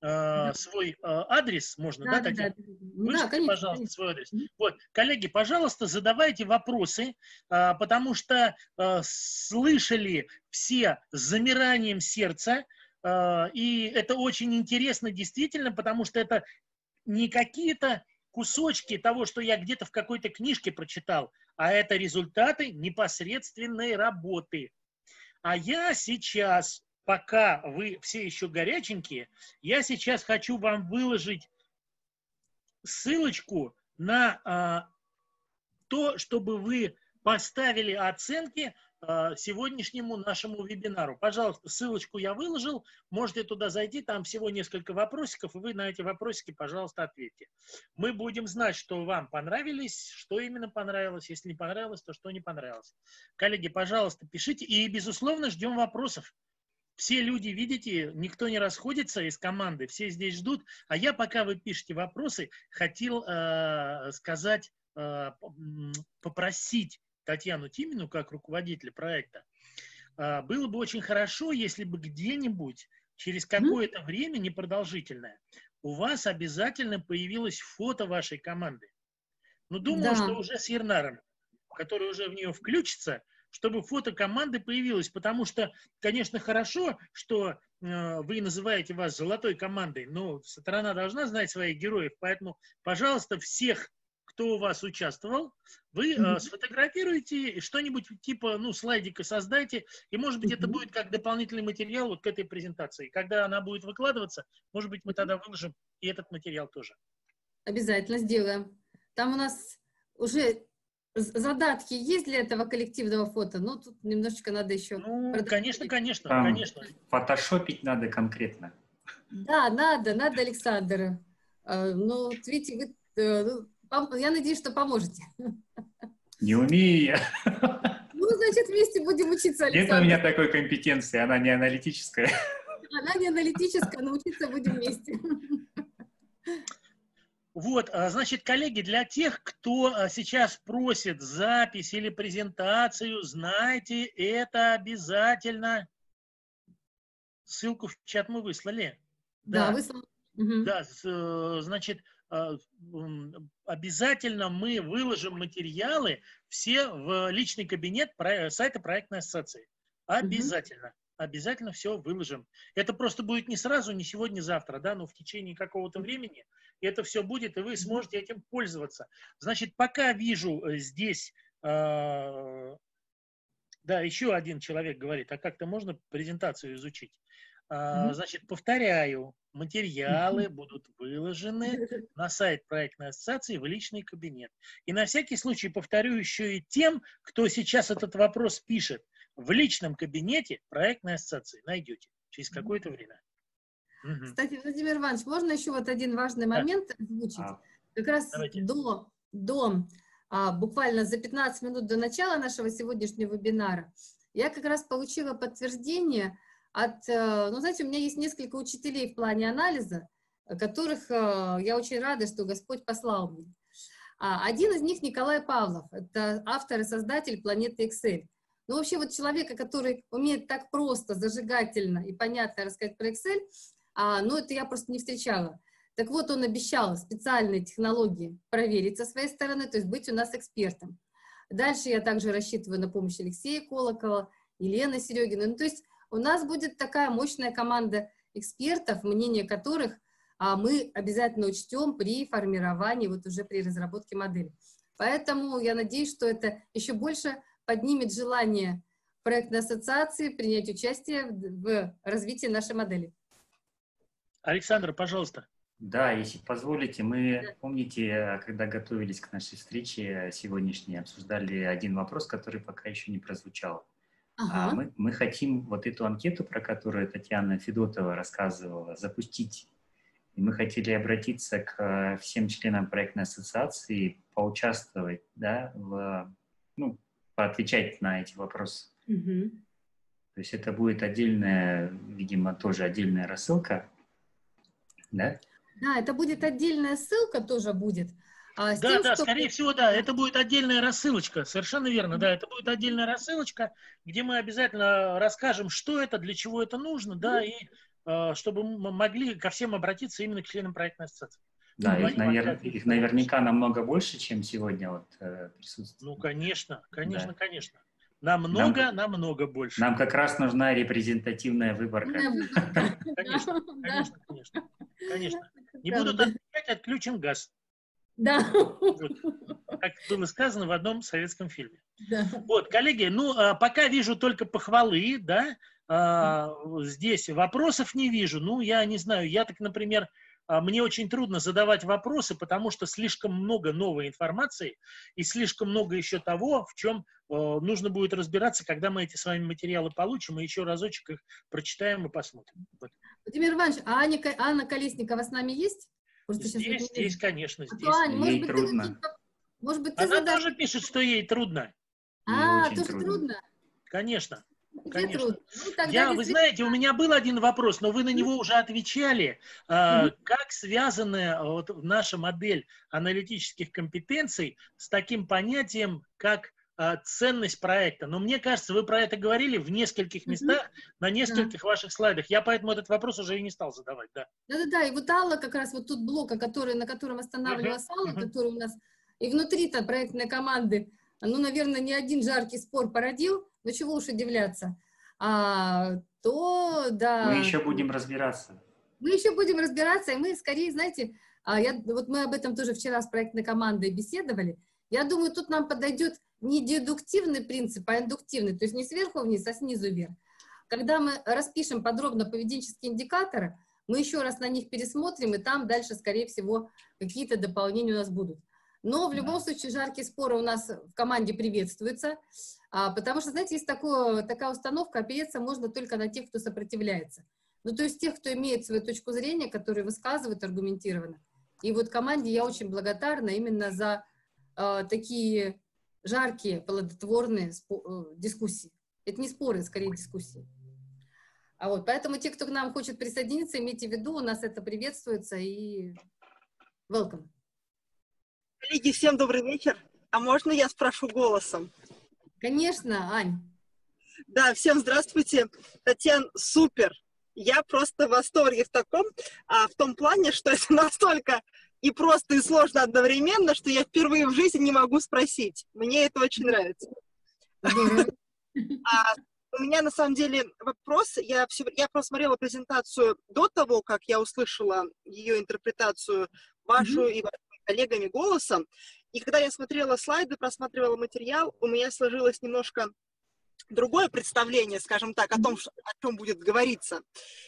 э, свой э, адрес. Можно, да, да, да Татьяна? Да, да. Вышлите, да, конечно, пожалуйста, конечно. свой адрес. Вот. Коллеги, пожалуйста, задавайте вопросы, э, потому что э, слышали все с замиранием сердца. Э, и это очень интересно действительно, потому что это не какие-то кусочки того, что я где-то в какой-то книжке прочитал, а это результаты непосредственной работы. А я сейчас, пока вы все еще горяченькие, я сейчас хочу вам выложить ссылочку на а, то, чтобы вы поставили оценки а, сегодняшнему нашему вебинару. Пожалуйста, ссылочку я выложил, можете туда зайти, там всего несколько вопросиков, и вы на эти вопросики, пожалуйста, ответьте. Мы будем знать, что вам понравились, что именно понравилось, если не понравилось, то что не понравилось. Коллеги, пожалуйста, пишите, и, безусловно, ждем вопросов. Все люди, видите, никто не расходится из команды, все здесь ждут, а я, пока вы пишете вопросы, хотел э, сказать, э, попросить Татьяну Тимину, как руководителя проекта, было бы очень хорошо, если бы где-нибудь через какое-то время непродолжительное у вас обязательно появилось фото вашей команды. Ну, думаю, да. что уже с Ернаром, который уже в нее включится, чтобы фото команды появилось, потому что, конечно, хорошо, что э, вы называете вас золотой командой, но страна должна знать своих героев, поэтому, пожалуйста, всех, кто у вас участвовал, вы э, сфотографируете, что-нибудь типа, ну, слайдика создайте, и, может быть, это будет как дополнительный материал вот к этой презентации. Когда она будет выкладываться, может быть, мы тогда выложим и этот материал тоже. Обязательно сделаем. Там у нас уже задатки есть для этого коллективного фото, но тут немножечко надо еще... Ну, конечно, конечно, Там конечно. Фотошопить надо конкретно. Да, надо, надо, Александр. Ну, вот видите, вы... Я надеюсь, что поможете. Не умею я. Ну, значит, вместе будем учиться, Александр. Нет у меня такой компетенции, она не аналитическая. Она не аналитическая, но учиться будем вместе. Вот, значит, коллеги, для тех, кто сейчас просит запись или презентацию, знайте, это обязательно. Ссылку в чат мы выслали. Да, да. выслали. Угу. Да, значит... обязательно мы выложим материалы все в личный кабинет сайта проектной ассоциации. Обязательно. Mm-hmm. Обязательно все выложим. Это просто будет не сразу, не сегодня, не завтра, да, но в течение какого-то времени это все будет, и вы сможете этим пользоваться. Значит, пока вижу здесь... Э, да, еще один человек говорит, а как-то можно презентацию изучить? Mm-hmm. Значит, повторяю, материалы будут выложены на сайт проектной ассоциации в личный кабинет. И на всякий случай повторю еще и тем, кто сейчас этот вопрос пишет. В личном кабинете проектной ассоциации найдете через какое-то время. Кстати, Владимир Иванович, можно еще вот один важный момент озвучить? А. Как раз до, до а, буквально за пятнадцать минут до начала нашего сегодняшнего вебинара я как раз получила подтверждение от, ну, знаете, у меня есть несколько учителей в плане анализа, которых я очень рада, что Господь послал мне. Один из них Николай Павлов, это автор и создатель «Планеты Excel». Ну, вообще, вот человека, который умеет так просто, зажигательно и понятно рассказать про Excel, а, ну, это я просто не встречала. Так вот, он обещал специальные технологии проверить со своей стороны, то есть быть у нас экспертом. Дальше я также рассчитываю на помощь Алексея Колокова, Елены Серегиной, ну, то есть у нас будет такая мощная команда экспертов, мнение которых а, мы обязательно учтем при формировании, вот уже при разработке модели. Поэтому я надеюсь, что это еще больше поднимет желание проектной ассоциации принять участие в, в развитии нашей модели. Александр, пожалуйста. Да, если позволите, мы, да. помните, когда готовились к нашей встрече сегодняшней, обсуждали один вопрос, который пока еще не прозвучал. Ага. Мы, мы хотим вот эту анкету, про которую Татьяна Федотова рассказывала, запустить. И мы хотели обратиться к всем членам проектной ассоциации, поучаствовать, да, в, ну, поотвечать на эти вопросы. Угу. То есть это будет отдельная, видимо, тоже отдельная рассылка, да? Да, это будет отдельная ссылка тоже будет. А, да, тем, да, что... скорее всего, да, это будет отдельная рассылочка, совершенно верно, mm-hmm. да, это будет отдельная рассылочка, где мы обязательно расскажем, что это, для чего это нужно, mm-hmm. да, и э, чтобы мы могли ко всем обратиться именно к членам проектной ассоциации. Да, ну, их, навер... их наверняка намного больше, чем сегодня вот, э, присутствует. Ну, конечно, конечно, да. конечно. Намного, нам, намного больше. Нам как раз нужна репрезентативная выборка. Конечно, конечно, конечно. Конечно. Не будут отключать, отключим газ. Да. Как было сказано в одном советском фильме. Вот, коллеги, ну, пока вижу только похвалы, да, здесь вопросов не вижу. Ну, я не знаю, я так, например... Мне очень трудно задавать вопросы, потому что слишком много новой информации и слишком много еще того, в чем нужно будет разбираться, когда мы эти с вами материалы получим, и еще разочек их прочитаем и посмотрим. Вот. Владимир Иванович, а Аня, Анна Колесникова с нами есть? Просто здесь, здесь, конечно, здесь. А Аня, может, ей быть, трудно. Ты, может быть, ты Она задашь... тоже пишет, что ей трудно. А, тоже трудно. трудно? Конечно. Конечно. Ну, я, вы знаете, у меня был один вопрос, но вы на него уже отвечали. Mm-hmm. Как связана вот наша модель аналитических компетенций с таким понятием, как ценность проекта? Но мне кажется, вы про это говорили в нескольких местах, mm-hmm. на нескольких yeah. ваших слайдах. Я поэтому этот вопрос уже и не стал задавать. Да-да-да, и вот Алла, как раз вот тут блок, который, на котором останавливалась mm-hmm. Алла, mm-hmm. который у нас и внутри-то проектной команды, ну, наверное, не один жаркий спор породил, ну чего уж удивляться, а, то да. Мы еще будем разбираться. Мы еще будем разбираться, и мы скорее, знаете, а, я, вот мы об этом тоже вчера с проектной командой беседовали. Я думаю, тут нам подойдет не дедуктивный принцип, а индуктивный, то есть не сверху вниз, а снизу вверх. Когда мы распишем подробно поведенческие индикаторы, мы еще раз на них пересмотрим, и там дальше, скорее всего, какие-то дополнения у нас будут. Но в любом случае жаркие споры у нас в команде приветствуются, потому что, знаете, есть такое, такая установка, опереться можно только на тех, кто сопротивляется. Ну, то есть тех, кто имеет свою точку зрения, которые высказывают аргументированно. И вот команде я очень благодарна именно за э, такие жаркие, плодотворные спо- э, дискуссии. Это не споры, скорее дискуссии. А вот, поэтому те, кто к нам хочет присоединиться, имейте в виду, у нас это приветствуется и welcome. Коллеги, всем добрый вечер. А можно я спрошу голосом? Конечно, Ань. Да, всем здравствуйте. Татьяна, супер. Я просто в восторге в таком, а в том плане, что это настолько и просто, и сложно одновременно, что я впервые в жизни не могу спросить. Мне это очень нравится. У меня, на самом деле, вопрос. Я, все, я просмотрела презентацию до того, как я услышала ее интерпретацию вашу и вашу. Коллегами голосом. И когда я смотрела слайды, просматривала материал, у меня сложилось немножко другое представление, скажем так, о том, о чем будет говориться.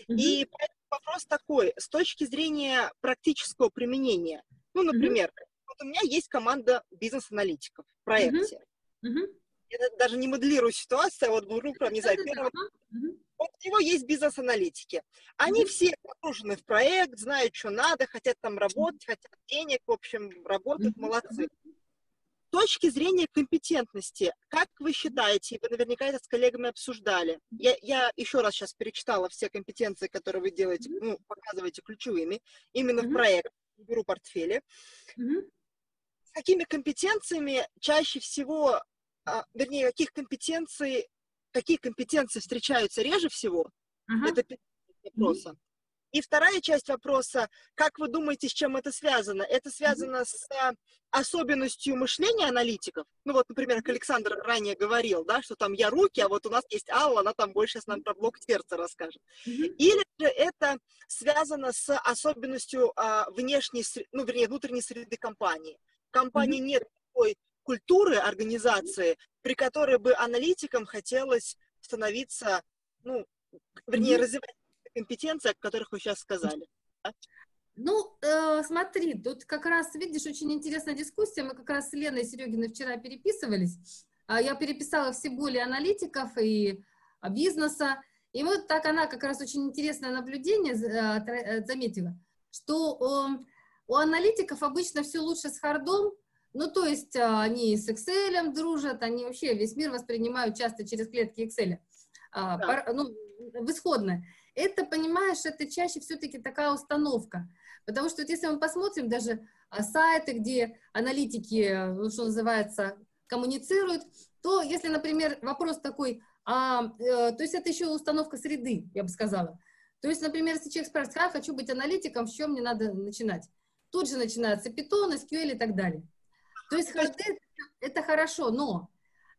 Mm-hmm. И вопрос такой, с точки зрения практического применения. Ну, например, mm-hmm. вот у меня есть команда бизнес-аналитиков в проекте. Mm-hmm. Я даже не моделирую ситуацию, а вот буду прям не запирать. Mm-hmm. Вот у него есть бизнес-аналитики. Они mm-hmm. все погружены в проект, знают, что надо, хотят там работать, хотят денег, в общем, работают, mm-hmm. молодцы. С точки зрения компетентности, как вы считаете, вы наверняка это с коллегами обсуждали, я, я еще раз сейчас перечитала все компетенции, которые вы делаете, mm-hmm. ну, показываете ключевыми, именно mm-hmm. в проект, в беру портфели. Mm-hmm. С какими компетенциями чаще всего, вернее, каких компетенций какие компетенции встречаются реже всего, ага. это первая часть вопроса. Mm-hmm. И вторая часть вопроса, как вы думаете, с чем это связано? Это связано mm-hmm. с а, особенностью мышления аналитиков. Ну вот, например, как Александр ранее говорил, да, что там я руки, а вот у нас есть Алла, она там больше сейчас нам про блок сердца расскажет. Mm-hmm. Или же это связано с особенностью а, внешней, ну, вернее, внутренней среды компании. В компании mm-hmm. нет такой культуры организации, при которой бы аналитикам хотелось становиться, ну, вернее, развивать компетенции, о которых вы сейчас сказали. Да? Ну, э, смотри, тут как раз, видишь, очень интересная дискуссия. Мы как раз с Леной Серегиной вчера переписывались. Я переписала все боли аналитиков и бизнеса. И вот так она как раз очень интересное наблюдение заметила, что у аналитиков обычно все лучше с хардом. Ну, то есть они с Excel дружат, они вообще весь мир воспринимают часто через клетки Excel. Да. Ну, исходно. Это, понимаешь, это чаще все-таки такая установка. Потому что вот если мы посмотрим даже сайты, где аналитики, ну, что называется, коммуницируют, то если, например, вопрос такой, а, э, то есть это еще установка среды, я бы сказала. То есть, например, если человек спрашивает, а, хочу быть аналитиком, с чем мне надо начинать? Тут же начинается Python, эс кью эль и так далее. То есть эйч ди это хорошо, но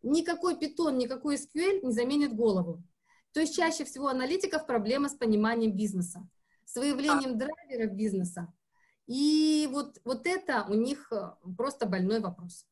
никакой Python, никакой эс кью эль не заменит голову. То есть чаще всего аналитиков проблема с пониманием бизнеса, с выявлением драйверов бизнеса. И вот, вот это у них просто больной вопрос.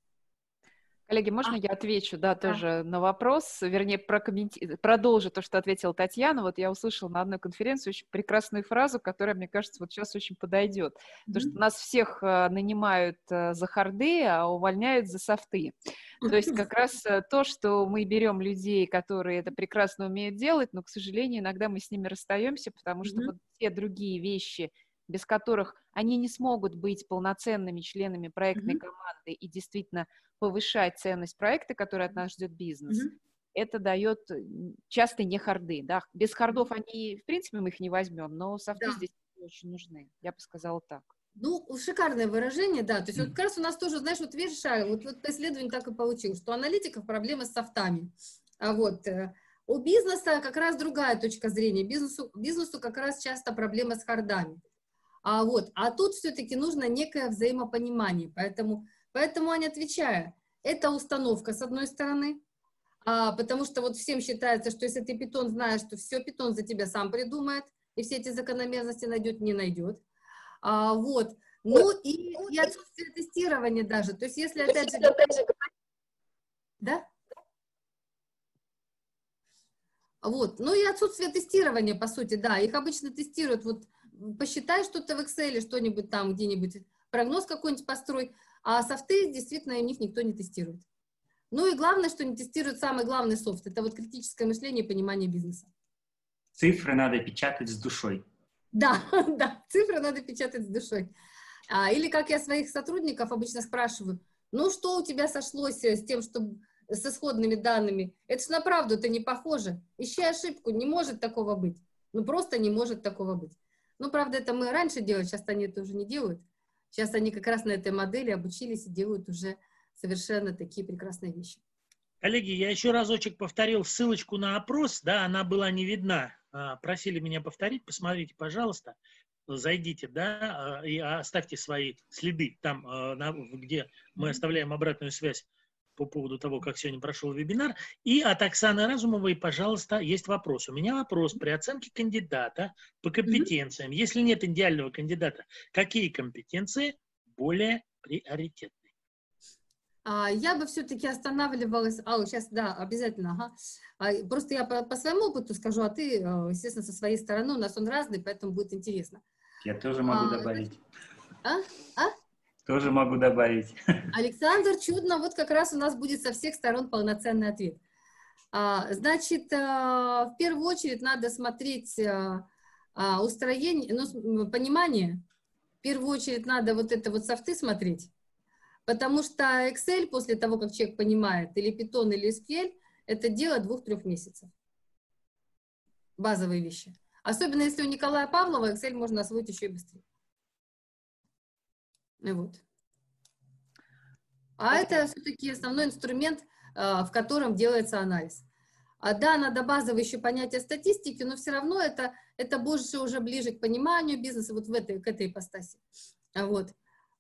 Коллеги, можно а, я отвечу, да, тоже да. на вопрос, вернее, прокомменти... продолжу то, что ответила Татьяна. Вот я услышала на одной конференции очень прекрасную фразу, которая, мне кажется, вот сейчас очень подойдет. Mm-hmm. То, что нас всех нанимают за харды, а увольняют за софты. То есть как раз то, что мы берем людей, которые это прекрасно умеют делать, но, к сожалению, иногда мы с ними расстаемся, потому что mm-hmm. вот те другие вещи, без которых они не смогут быть полноценными членами проектной mm-hmm. команды и действительно повышать ценность проекта, который от нас ждет бизнес, mm-hmm. это дает часто не харды. Да? Без хардов они, в принципе, мы их не возьмем, но софты да. здесь очень нужны. Я бы сказала так. Ну, шикарное выражение, да. То есть, вот как раз у нас тоже, знаешь, вот веришь, вот, вот исследование так и получилось, что у аналитиков проблемы с софтами. А вот у бизнеса как раз другая точка зрения. Бизнесу, бизнесу как раз часто проблема с хардами. А, вот, а тут все-таки нужно некое взаимопонимание, поэтому, поэтому Аня, отвечая, это установка с одной стороны, а, потому что вот всем считается, что если ты Python знаешь, то все Python за тебя сам придумает, и все эти закономерности найдет, не найдет, а, вот, ну и, и отсутствие тестирования даже, то есть если опять же, да? Вот, ну и отсутствие тестирования, по сути, да, их обычно тестируют вот. Посчитай что-то в Excel, что-нибудь там где-нибудь, прогноз какой-нибудь построй, а софты действительно у них никто не тестирует. Ну и главное, что не тестирует самый главный софт, это вот критическое мышление и понимание бизнеса. Цифры надо печатать с душой. Да, да, цифры надо печатать с душой. А, или как я своих сотрудников обычно спрашиваю, ну что у тебя сошлось с тем, что с исходными данными? Это же на правду-то не похоже. Ищи ошибку, не может такого быть. Ну просто не может такого быть. Ну, правда, это мы раньше делали, сейчас они это уже не делают. Сейчас они как раз на этой модели обучились и делают уже совершенно такие прекрасные вещи. Коллеги, я еще разочек повторил ссылочку на опрос, да, она была не видна. Просили меня повторить, посмотрите, пожалуйста, зайдите, да, и оставьте свои следы там, где мы оставляем обратную связь по поводу того, как сегодня прошел вебинар. И от Оксаны Разумовой, пожалуйста, есть вопрос. У меня вопрос. При оценке кандидата по компетенциям, если нет идеального кандидата, какие компетенции более приоритетны? Я бы все-таки останавливалась... А, сейчас, да, обязательно. Ага. Просто я по, по своему опыту скажу, а ты, естественно, со своей стороны. У нас он разный, поэтому будет интересно. Я тоже могу а, добавить. А? А? Тоже могу добавить. Александр, чудно, вот как раз у нас будет со всех сторон полноценный ответ. Значит, в первую очередь надо смотреть устроение, ну, понимание. В первую очередь надо вот это вот софты смотреть, потому что Excel после того, как человек понимает, или Python, или эс кью эль, это дело двух-трех месяцев. Базовые вещи. Особенно если у Николая Павлова Excel можно освоить еще и быстрее. Вот. А это все-таки основной инструмент, в котором делается анализ. А да, надо базовое еще понятие статистики, но все равно это, это больше уже ближе к пониманию бизнеса, вот в этой, к этой ипостаси. Вот.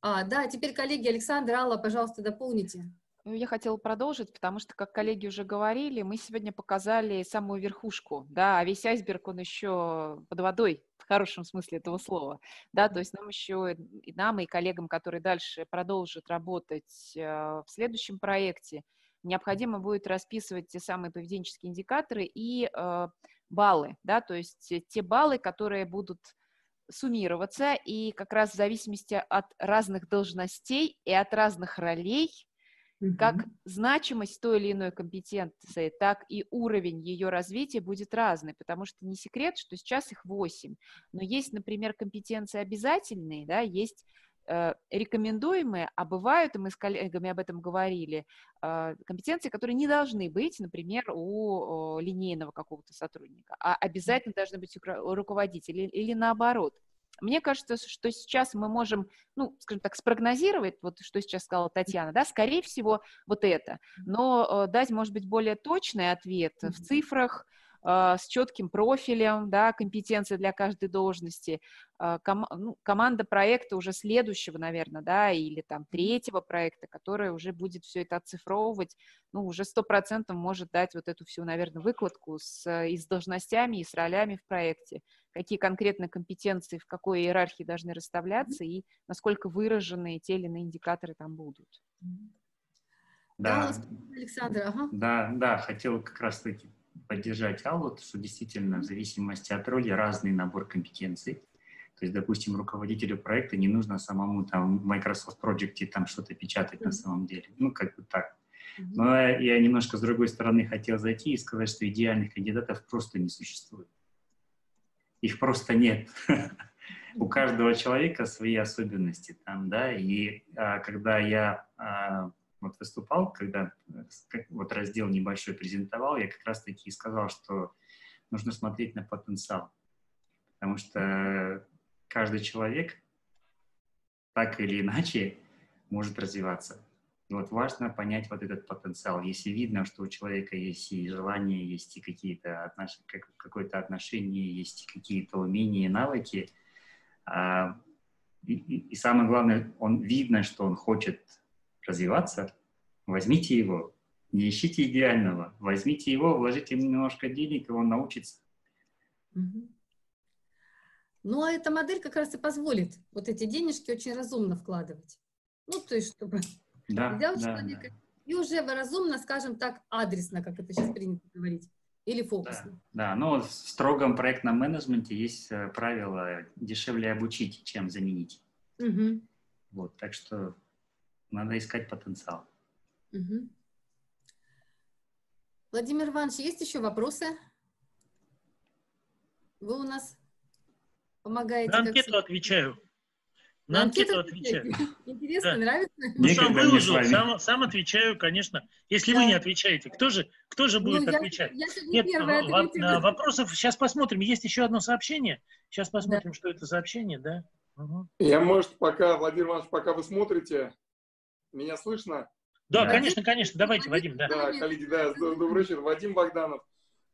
А, да, теперь, коллеги, Александр, Алла, пожалуйста, дополните. Я хотела продолжить, потому что, как коллеги уже говорили, мы сегодня показали самую верхушку, да, а весь айсберг, он еще под водой, в хорошем смысле этого слова, да, то есть нам еще, и нам, и коллегам, которые дальше продолжат работать в следующем проекте, необходимо будет расписывать те самые поведенческие индикаторы и баллы, да, то есть те баллы, которые будут суммироваться, и как раз в зависимости от разных должностей и от разных ролей, как mm-hmm. значимость той или иной компетенции, так и уровень ее развития будет разный, потому что не секрет, что сейчас их восемь. Но есть, например, компетенции обязательные, да, есть э, рекомендуемые, а бывают, и мы с коллегами об этом говорили, э, компетенции, которые не должны быть, например, у э, линейного какого-то сотрудника, а обязательно должны быть у руководителя или, или наоборот. Мне кажется, что сейчас мы можем, ну, скажем так, спрогнозировать, вот что сейчас сказала Татьяна, да, скорее всего, вот это, но э, дать, может быть, более точный ответ в цифрах, э, с четким профилем, да, компетенции для каждой должности. Э, ком, ну, команда проекта уже следующего, наверное, да, или там третьего проекта, который уже будет все это оцифровывать, ну, уже сто процентов может дать вот эту всю, наверное, выкладку с, и с должностями, и с ролями в проекте. Какие конкретно компетенции, в какой иерархии должны расставляться и насколько выраженные те или иные индикаторы там будут. Да, да, Александр, ага. да, да, хотела как раз-таки поддержать Аллу, что действительно в зависимости от роли разный набор компетенций. То есть, допустим, руководителю проекта не нужно самому там в Microsoft Project там что-то печатать mm-hmm. на самом деле. Ну, как бы так. Mm-hmm. Но я немножко с другой стороны хотел зайти и сказать, что идеальных кандидатов просто не существует. Их просто нет. У каждого человека свои особенности там, да, и а, когда я а, вот выступал, когда как, вот раздел небольшой презентовал, я как раз-таки и сказал, что нужно смотреть на потенциал, потому что каждый человек так или иначе может развиваться. И вот важно понять вот этот потенциал. Если видно, что у человека есть и желание, есть и какие-то отнош... какое-то отношение, есть и какие-то умения, навыки, а, и, и самое главное, он видно, что он хочет развиваться, возьмите его, не ищите идеального, возьмите его, вложите ему немножко денег, и он научится. Mm-hmm. Ну, а эта модель как раз и позволит вот эти денежки очень разумно вкладывать. Ну, то есть, чтобы... Да, да, человека, да. И уже разумно, скажем так, адресно, как это сейчас принято говорить, или фокусно. Да, да, но в строгом проектном менеджменте есть правило дешевле обучить, чем заменить. Угу. Вот, так что надо искать потенциал. Угу. Владимир Иванович, есть еще вопросы? Вы у нас помогаете. На анкету отвечаю. На анкету отвечаю. Интересно, да. Нравится? Ну, сам выложил, сам, сам отвечаю, конечно. Если да. вы не отвечаете, кто же, кто же будет ну, я, отвечать? Я, я Нет, первая, ладно, вопросов сейчас посмотрим. Есть еще одно сообщение. Сейчас посмотрим, да. что это сообщение, да? Угу. Я, может, пока, Владимир Иванович, пока вы смотрите, меня слышно? Да, да. конечно, конечно. Давайте, Вадим, да. Да, коллеги, да, добрый вечер. Вадим Богданов.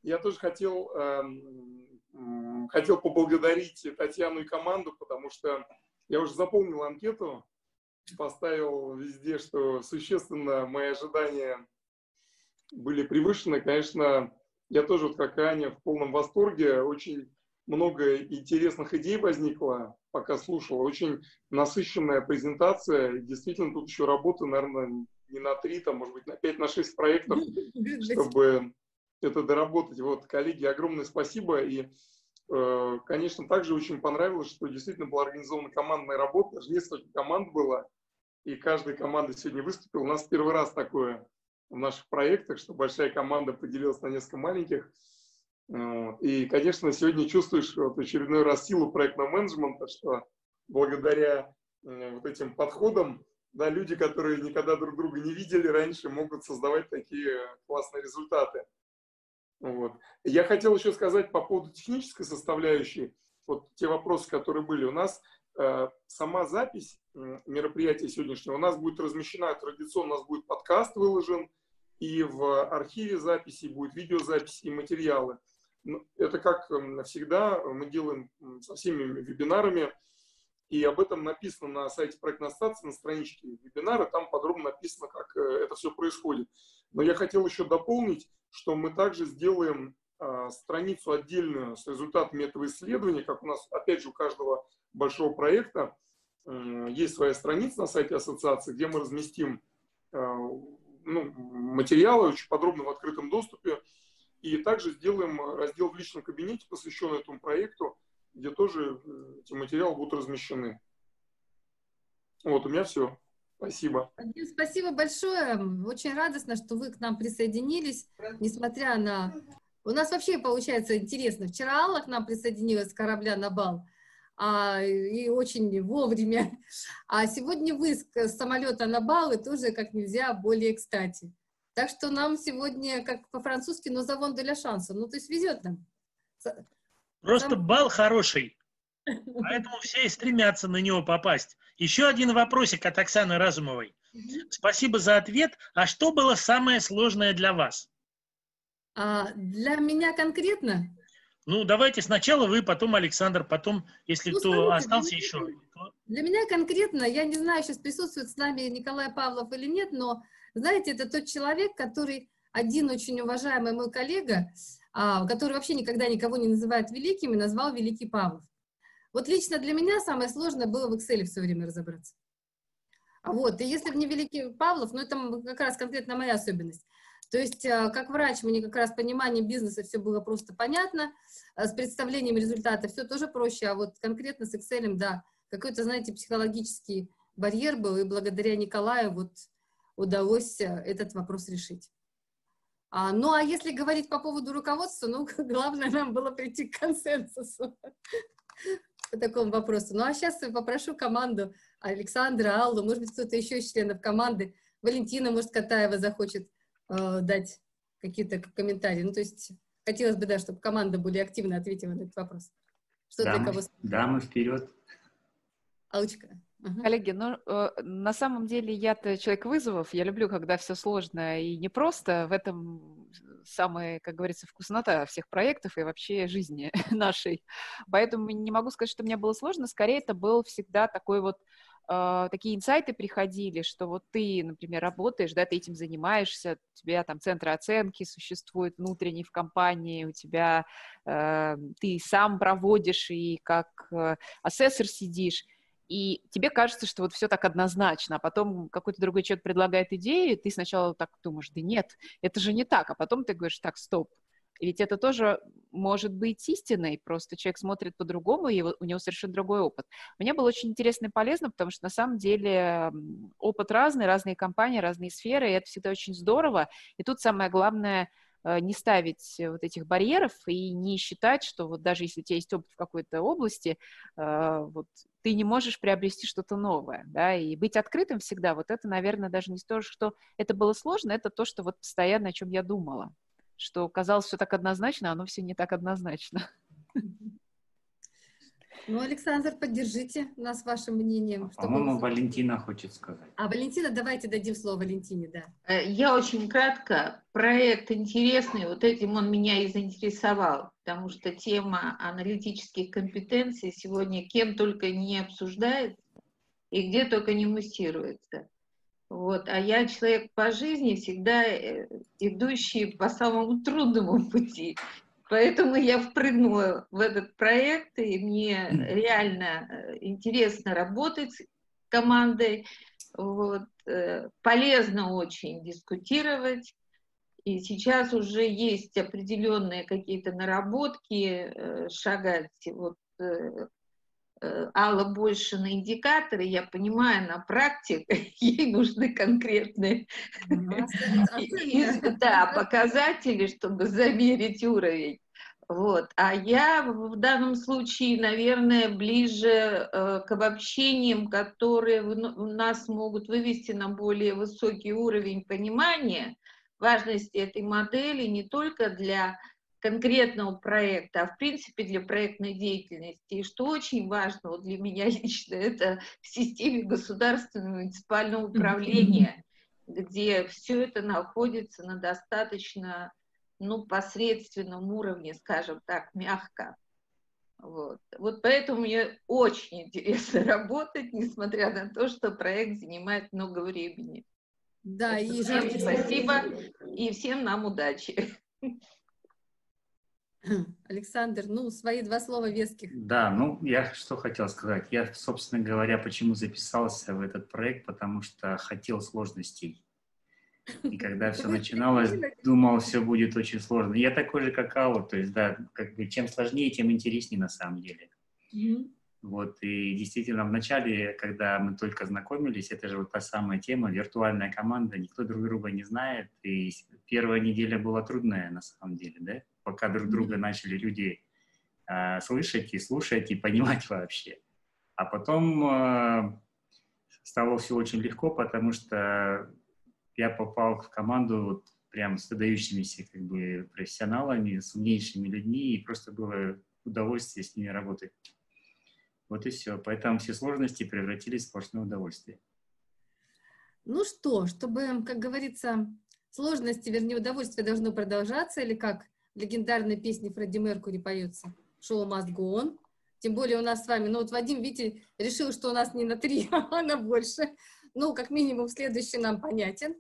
Я тоже хотел, эм, хотел поблагодарить Татьяну и команду, потому что я уже заполнил анкету, поставил везде, что существенно мои ожидания были превышены. Конечно, я тоже, вот как и Аня, в полном восторге. Очень много интересных идей возникло, пока слушала. Очень насыщенная презентация. Действительно, тут еще работа, наверное, не на три, там, может быть, на пять, на шесть проектов, чтобы это доработать. Вот, коллеги, огромное спасибо. И конечно, также очень понравилось, что действительно была организована командная работа, даже несколько команд было, и каждая команда сегодня выступила. У нас первый раз такое в наших проектах, что большая команда поделилась на несколько маленьких. И, конечно, сегодня чувствуешь вот очередной раз силу проектного менеджмента, что благодаря вот этим подходам, да, люди, которые никогда друг друга не видели раньше, могут создавать такие классные результаты. Вот. Я хотел еще сказать по поводу технической составляющей, вот те вопросы, которые были. У нас э, сама запись э, мероприятия сегодняшнего у нас будет размещена традиционно, у нас будет подкаст выложен, и в архиве записи будет видеозапись и материалы. Это как э, всегда мы делаем со всеми вебинарами, и об этом написано на сайте проектной ассоциации, на страничке вебинара, там подробно написано, как э, это все происходит. Но я хотел еще дополнить, что мы также сделаем э, страницу отдельную с результатами этого исследования, как у нас, опять же, у каждого большого проекта э, есть своя страница на сайте ассоциации, где мы разместим э, ну, материалы очень подробно в открытом доступе, и также сделаем раздел в личном кабинете, посвященный этому проекту, где тоже эти материалы будут размещены. Вот, у меня все. Спасибо. Спасибо большое. Очень радостно, что вы к нам присоединились, несмотря на... У нас вообще получается интересно. Вчера Алла к нам присоединилась с корабля на бал, а, и очень вовремя. А сегодня вы с самолета на бал, и тоже как нельзя более кстати. Так что нам сегодня, как по-французски, но за вон для шанса. Ну, то есть везет нам. Просто Сам... бал хороший. Поэтому все и стремятся на него попасть. Еще один вопросик от Оксаны Разумовой. Спасибо за ответ. А что было самое сложное для вас? А для меня конкретно? Ну, давайте сначала вы, потом Александр, потом, если ну, кто смотрите, остался для еще. Для меня конкретно, я не знаю, сейчас присутствует с нами Николай Павлов или нет, но, знаете, это тот человек, который, один очень уважаемый мой коллега, который вообще никогда никого не называет великим, и назвал Великий Павлов. Вот лично для меня самое сложное было в Excel все время разобраться. Вот, и если бы не Великий Павлов, ну, это как раз конкретно моя особенность. То есть, как врач, мне как раз понимание бизнеса все было просто понятно, с представлением результата все тоже проще, а вот конкретно с Excel, да, какой-то, знаете, психологический барьер был, и благодаря Николаю вот удалось этот вопрос решить. А, ну, а если говорить по поводу руководства, ну, главное нам было прийти к консенсусу по такому вопросу. Ну, а сейчас я попрошу команду Александра, Аллу, может быть, кто-то еще из членов команды, Валентина, может, Катаева захочет э, дать какие-то комментарии. Ну, то есть, хотелось бы, да, чтобы команда более активно ответила на этот вопрос. Что дамы, для кого... дамы вперед. Аллочка. Ага. Коллеги, ну, э, на самом деле я-то человек вызовов, я люблю, когда все сложно и непросто, в этом самая, как говорится, вкуснота всех проектов и вообще жизни нашей, поэтому не могу сказать, что мне было сложно, скорее это был всегда такой вот, э, такие инсайты приходили, что вот ты, например, работаешь, да, ты этим занимаешься, у тебя там центры оценки существуют внутренние в компании, у тебя, э, ты сам проводишь и как э, ассессор сидишь, и тебе кажется, что вот все так однозначно, а потом какой-то другой человек предлагает идею, и ты сначала так думаешь, да нет, это же не так, а потом ты говоришь, так, стоп, ведь это тоже может быть истиной, просто человек смотрит по-другому, и у него совершенно другой опыт. Мне было очень интересно и полезно, потому что на самом деле опыт разный, разные компании, разные сферы, и это всегда очень здорово, и тут самое главное – не ставить вот этих барьеров и не считать, что вот даже если у тебя есть опыт в какой-то области, вот, ты не можешь приобрести что-то новое, да, и быть открытым всегда, вот это, наверное, даже не то, что это было сложно, это то, что вот постоянно, о чем я думала, что казалось все так однозначно, а оно все не так однозначно. Ну, Александр, поддержите нас вашим мнением. По-моему, Валентина хочет сказать. А, Валентина, давайте дадим слово Валентине, да. Я очень кратко. Проект интересный, вот этим он меня и заинтересовал, потому что тема аналитических компетенций сегодня кем только не обсуждается и где только не муссируется. Вот. А я человек по жизни, всегда идущий по самому трудному пути. Поэтому я впрыгнула в этот проект, и мне реально интересно работать с командой, вот, полезно очень дискутировать, и сейчас уже есть определенные какие-то наработки, шагать, вот, Алла больше на индикаторы, я понимаю, на практике ей нужны конкретные показатели, чтобы замерить уровень. Вот. А я в данном случае, наверное, ближе к обобщениям, которые нас могут вывести на более высокий уровень понимания важности этой модели не только для конкретного проекта, а в принципе для проектной деятельности. И что очень важно вот для меня лично, это в системе государственного муниципального управления, где все это находится на достаточно, ну, посредственном уровне, скажем так, мягко. Вот, вот поэтому мне очень интересно работать, несмотря на то, что проект занимает много времени. Да, и всем спасибо, и всем нам удачи. Александр, ну, свои два слова веских. Да, ну, я что хотел сказать. Я, собственно говоря, почему записался в этот проект, потому что хотел сложностей. И когда все начиналось, думал, все будет очень сложно. Я такой же, как Алла, то есть, да, как бы, чем сложнее, тем интереснее на самом деле. Mm-hmm. Вот, и действительно, в начале, когда мы только знакомились, это же вот та самая тема, виртуальная команда, никто друг друга не знает, и первая неделя была трудная на самом деле, да? Пока друг друга начали люди э, слышать и слушать и понимать вообще. А потом э, стало все очень легко, потому что я попал в команду вот прям с выдающимися, как бы, профессионалами, с умнейшими людьми, и просто было удовольствие с ними работать. Вот и все. Поэтому все сложности превратились в сплошное удовольствие. Ну что, чтобы, как говорится, сложности, вернее, удовольствие должно продолжаться, или как в легендарной песне Фредди Меркури поется «Шоу must go on». Тем более у нас с вами, ну вот Вадим, видите, решил, что у нас не на три, а на больше. Ну, как минимум, следующий нам понятен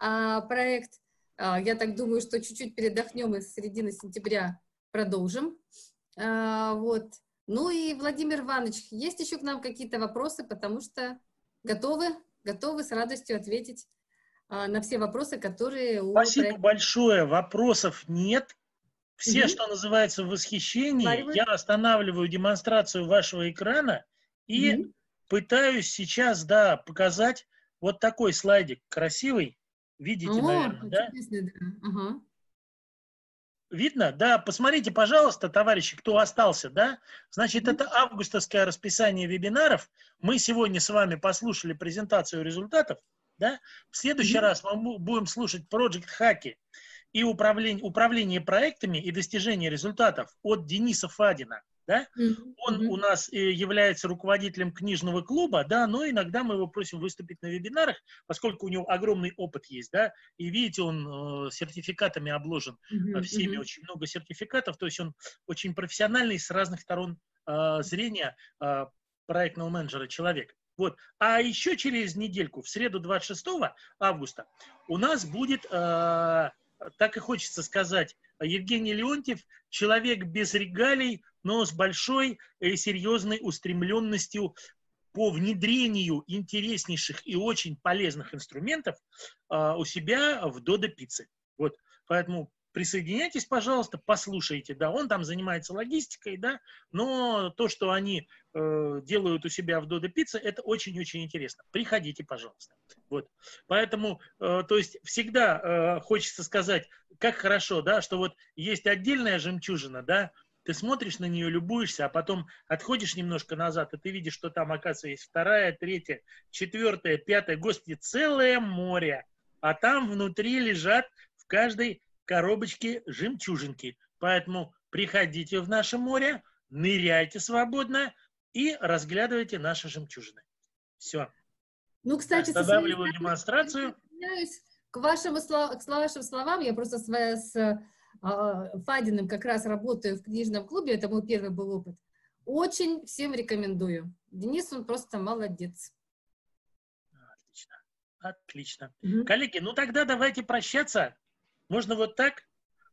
а, проект. А, я так думаю, что чуть-чуть передохнем и с середины сентября продолжим. А, вот. Ну и, Владимир Иванович, есть еще к нам какие-то вопросы, потому что готовы, готовы с радостью ответить а, на все вопросы, которые... У Спасибо проекта... большое, вопросов нет. Все, mm-hmm. что называется, в восхищении. Спасибо. Я останавливаю демонстрацию вашего экрана и mm-hmm. пытаюсь сейчас, да, показать вот такой слайдик красивый. Видите, oh, наверное, да? да. Uh-huh. Видно? Да, посмотрите, пожалуйста, товарищи, кто остался, да? Значит, mm-hmm. это августовское расписание вебинаров. Мы сегодня с вами послушали презентацию результатов, да? В следующий mm-hmm. раз мы будем слушать проджект-хаки и управление, управление проектами и достижение результатов от Дениса Фадина. Да? Mm-hmm. Он у нас является руководителем книжного клуба, да, но иногда мы его просим выступить на вебинарах, поскольку у него огромный опыт есть, да, и видите, он э, сертификатами обложен, mm-hmm. всеми, mm-hmm. очень много сертификатов, то есть он очень профессиональный с разных сторон э, зрения э, проектного менеджера человек. Вот. А еще через недельку, в среду двадцать шестого августа, у нас будет... Э, Так и хочется сказать. Евгений Леонтьев, человек без регалий, но с большой и серьезной устремленностью по внедрению интереснейших и очень полезных инструментов у себя в Додо Пицце. Вот. Поэтому присоединяйтесь, пожалуйста, послушайте. Да, он там занимается логистикой, да, но то, что они э, делают у себя в Додо Пицце, это очень-очень интересно. Приходите, пожалуйста. Вот. Поэтому, э, то есть, всегда э, хочется сказать, как хорошо, да, что вот есть отдельная жемчужина, да, ты смотришь на нее, любуешься, а потом отходишь немножко назад, и ты видишь, что там, оказывается, есть вторая, третья, четвертая, пятая, господи, целое море, а там внутри лежат в каждой коробочки, жемчужинки. Поэтому приходите в наше море, ныряйте свободно и разглядывайте наши жемчужины. Все. Ну, кстати, останавливаю демонстрацию. К вашим, к вашим словам, я просто с, с а, Фадиным как раз работаю в книжном клубе, это мой первый был опыт. Очень всем рекомендую. Денис, он просто молодец. Отлично. Отлично. Угу. Коллеги, ну тогда давайте прощаться. Можно вот так,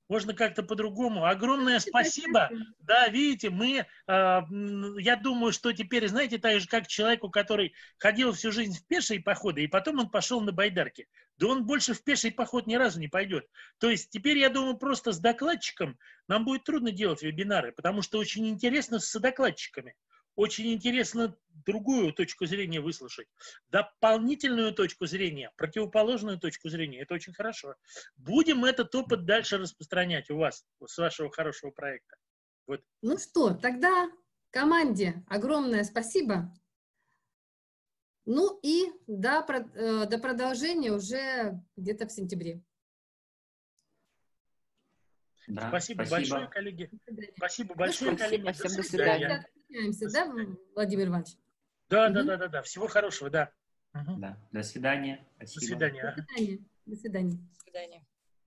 можно как-то по-другому. Огромное спасибо. Да, видите, мы, э, я думаю, что теперь, знаете, так же, как человеку, который ходил всю жизнь в пешие походы, и потом он пошел на байдарки. Да он больше в пеший поход ни разу не пойдет. То есть теперь, я думаю, просто с докладчиком нам будет трудно делать вебинары, потому что очень интересно с докладчиками. Очень интересно другую точку зрения выслушать, дополнительную точку зрения, противоположную точку зрения. Это очень хорошо. Будем этот опыт дальше распространять у вас, с вашего хорошего проекта. Вот. Ну что, тогда команде огромное спасибо. Ну и до, до продолжения уже где-то в сентябре. Да, спасибо, спасибо большое, коллеги. Спасибо большое, коллеги. Всем до свидания. Да, Владимир Иванович? Да, угу. да, да, да, да. Всего хорошего, да. Угу. да. До свидания. Спасибо. До свидания. До свидания. До свидания.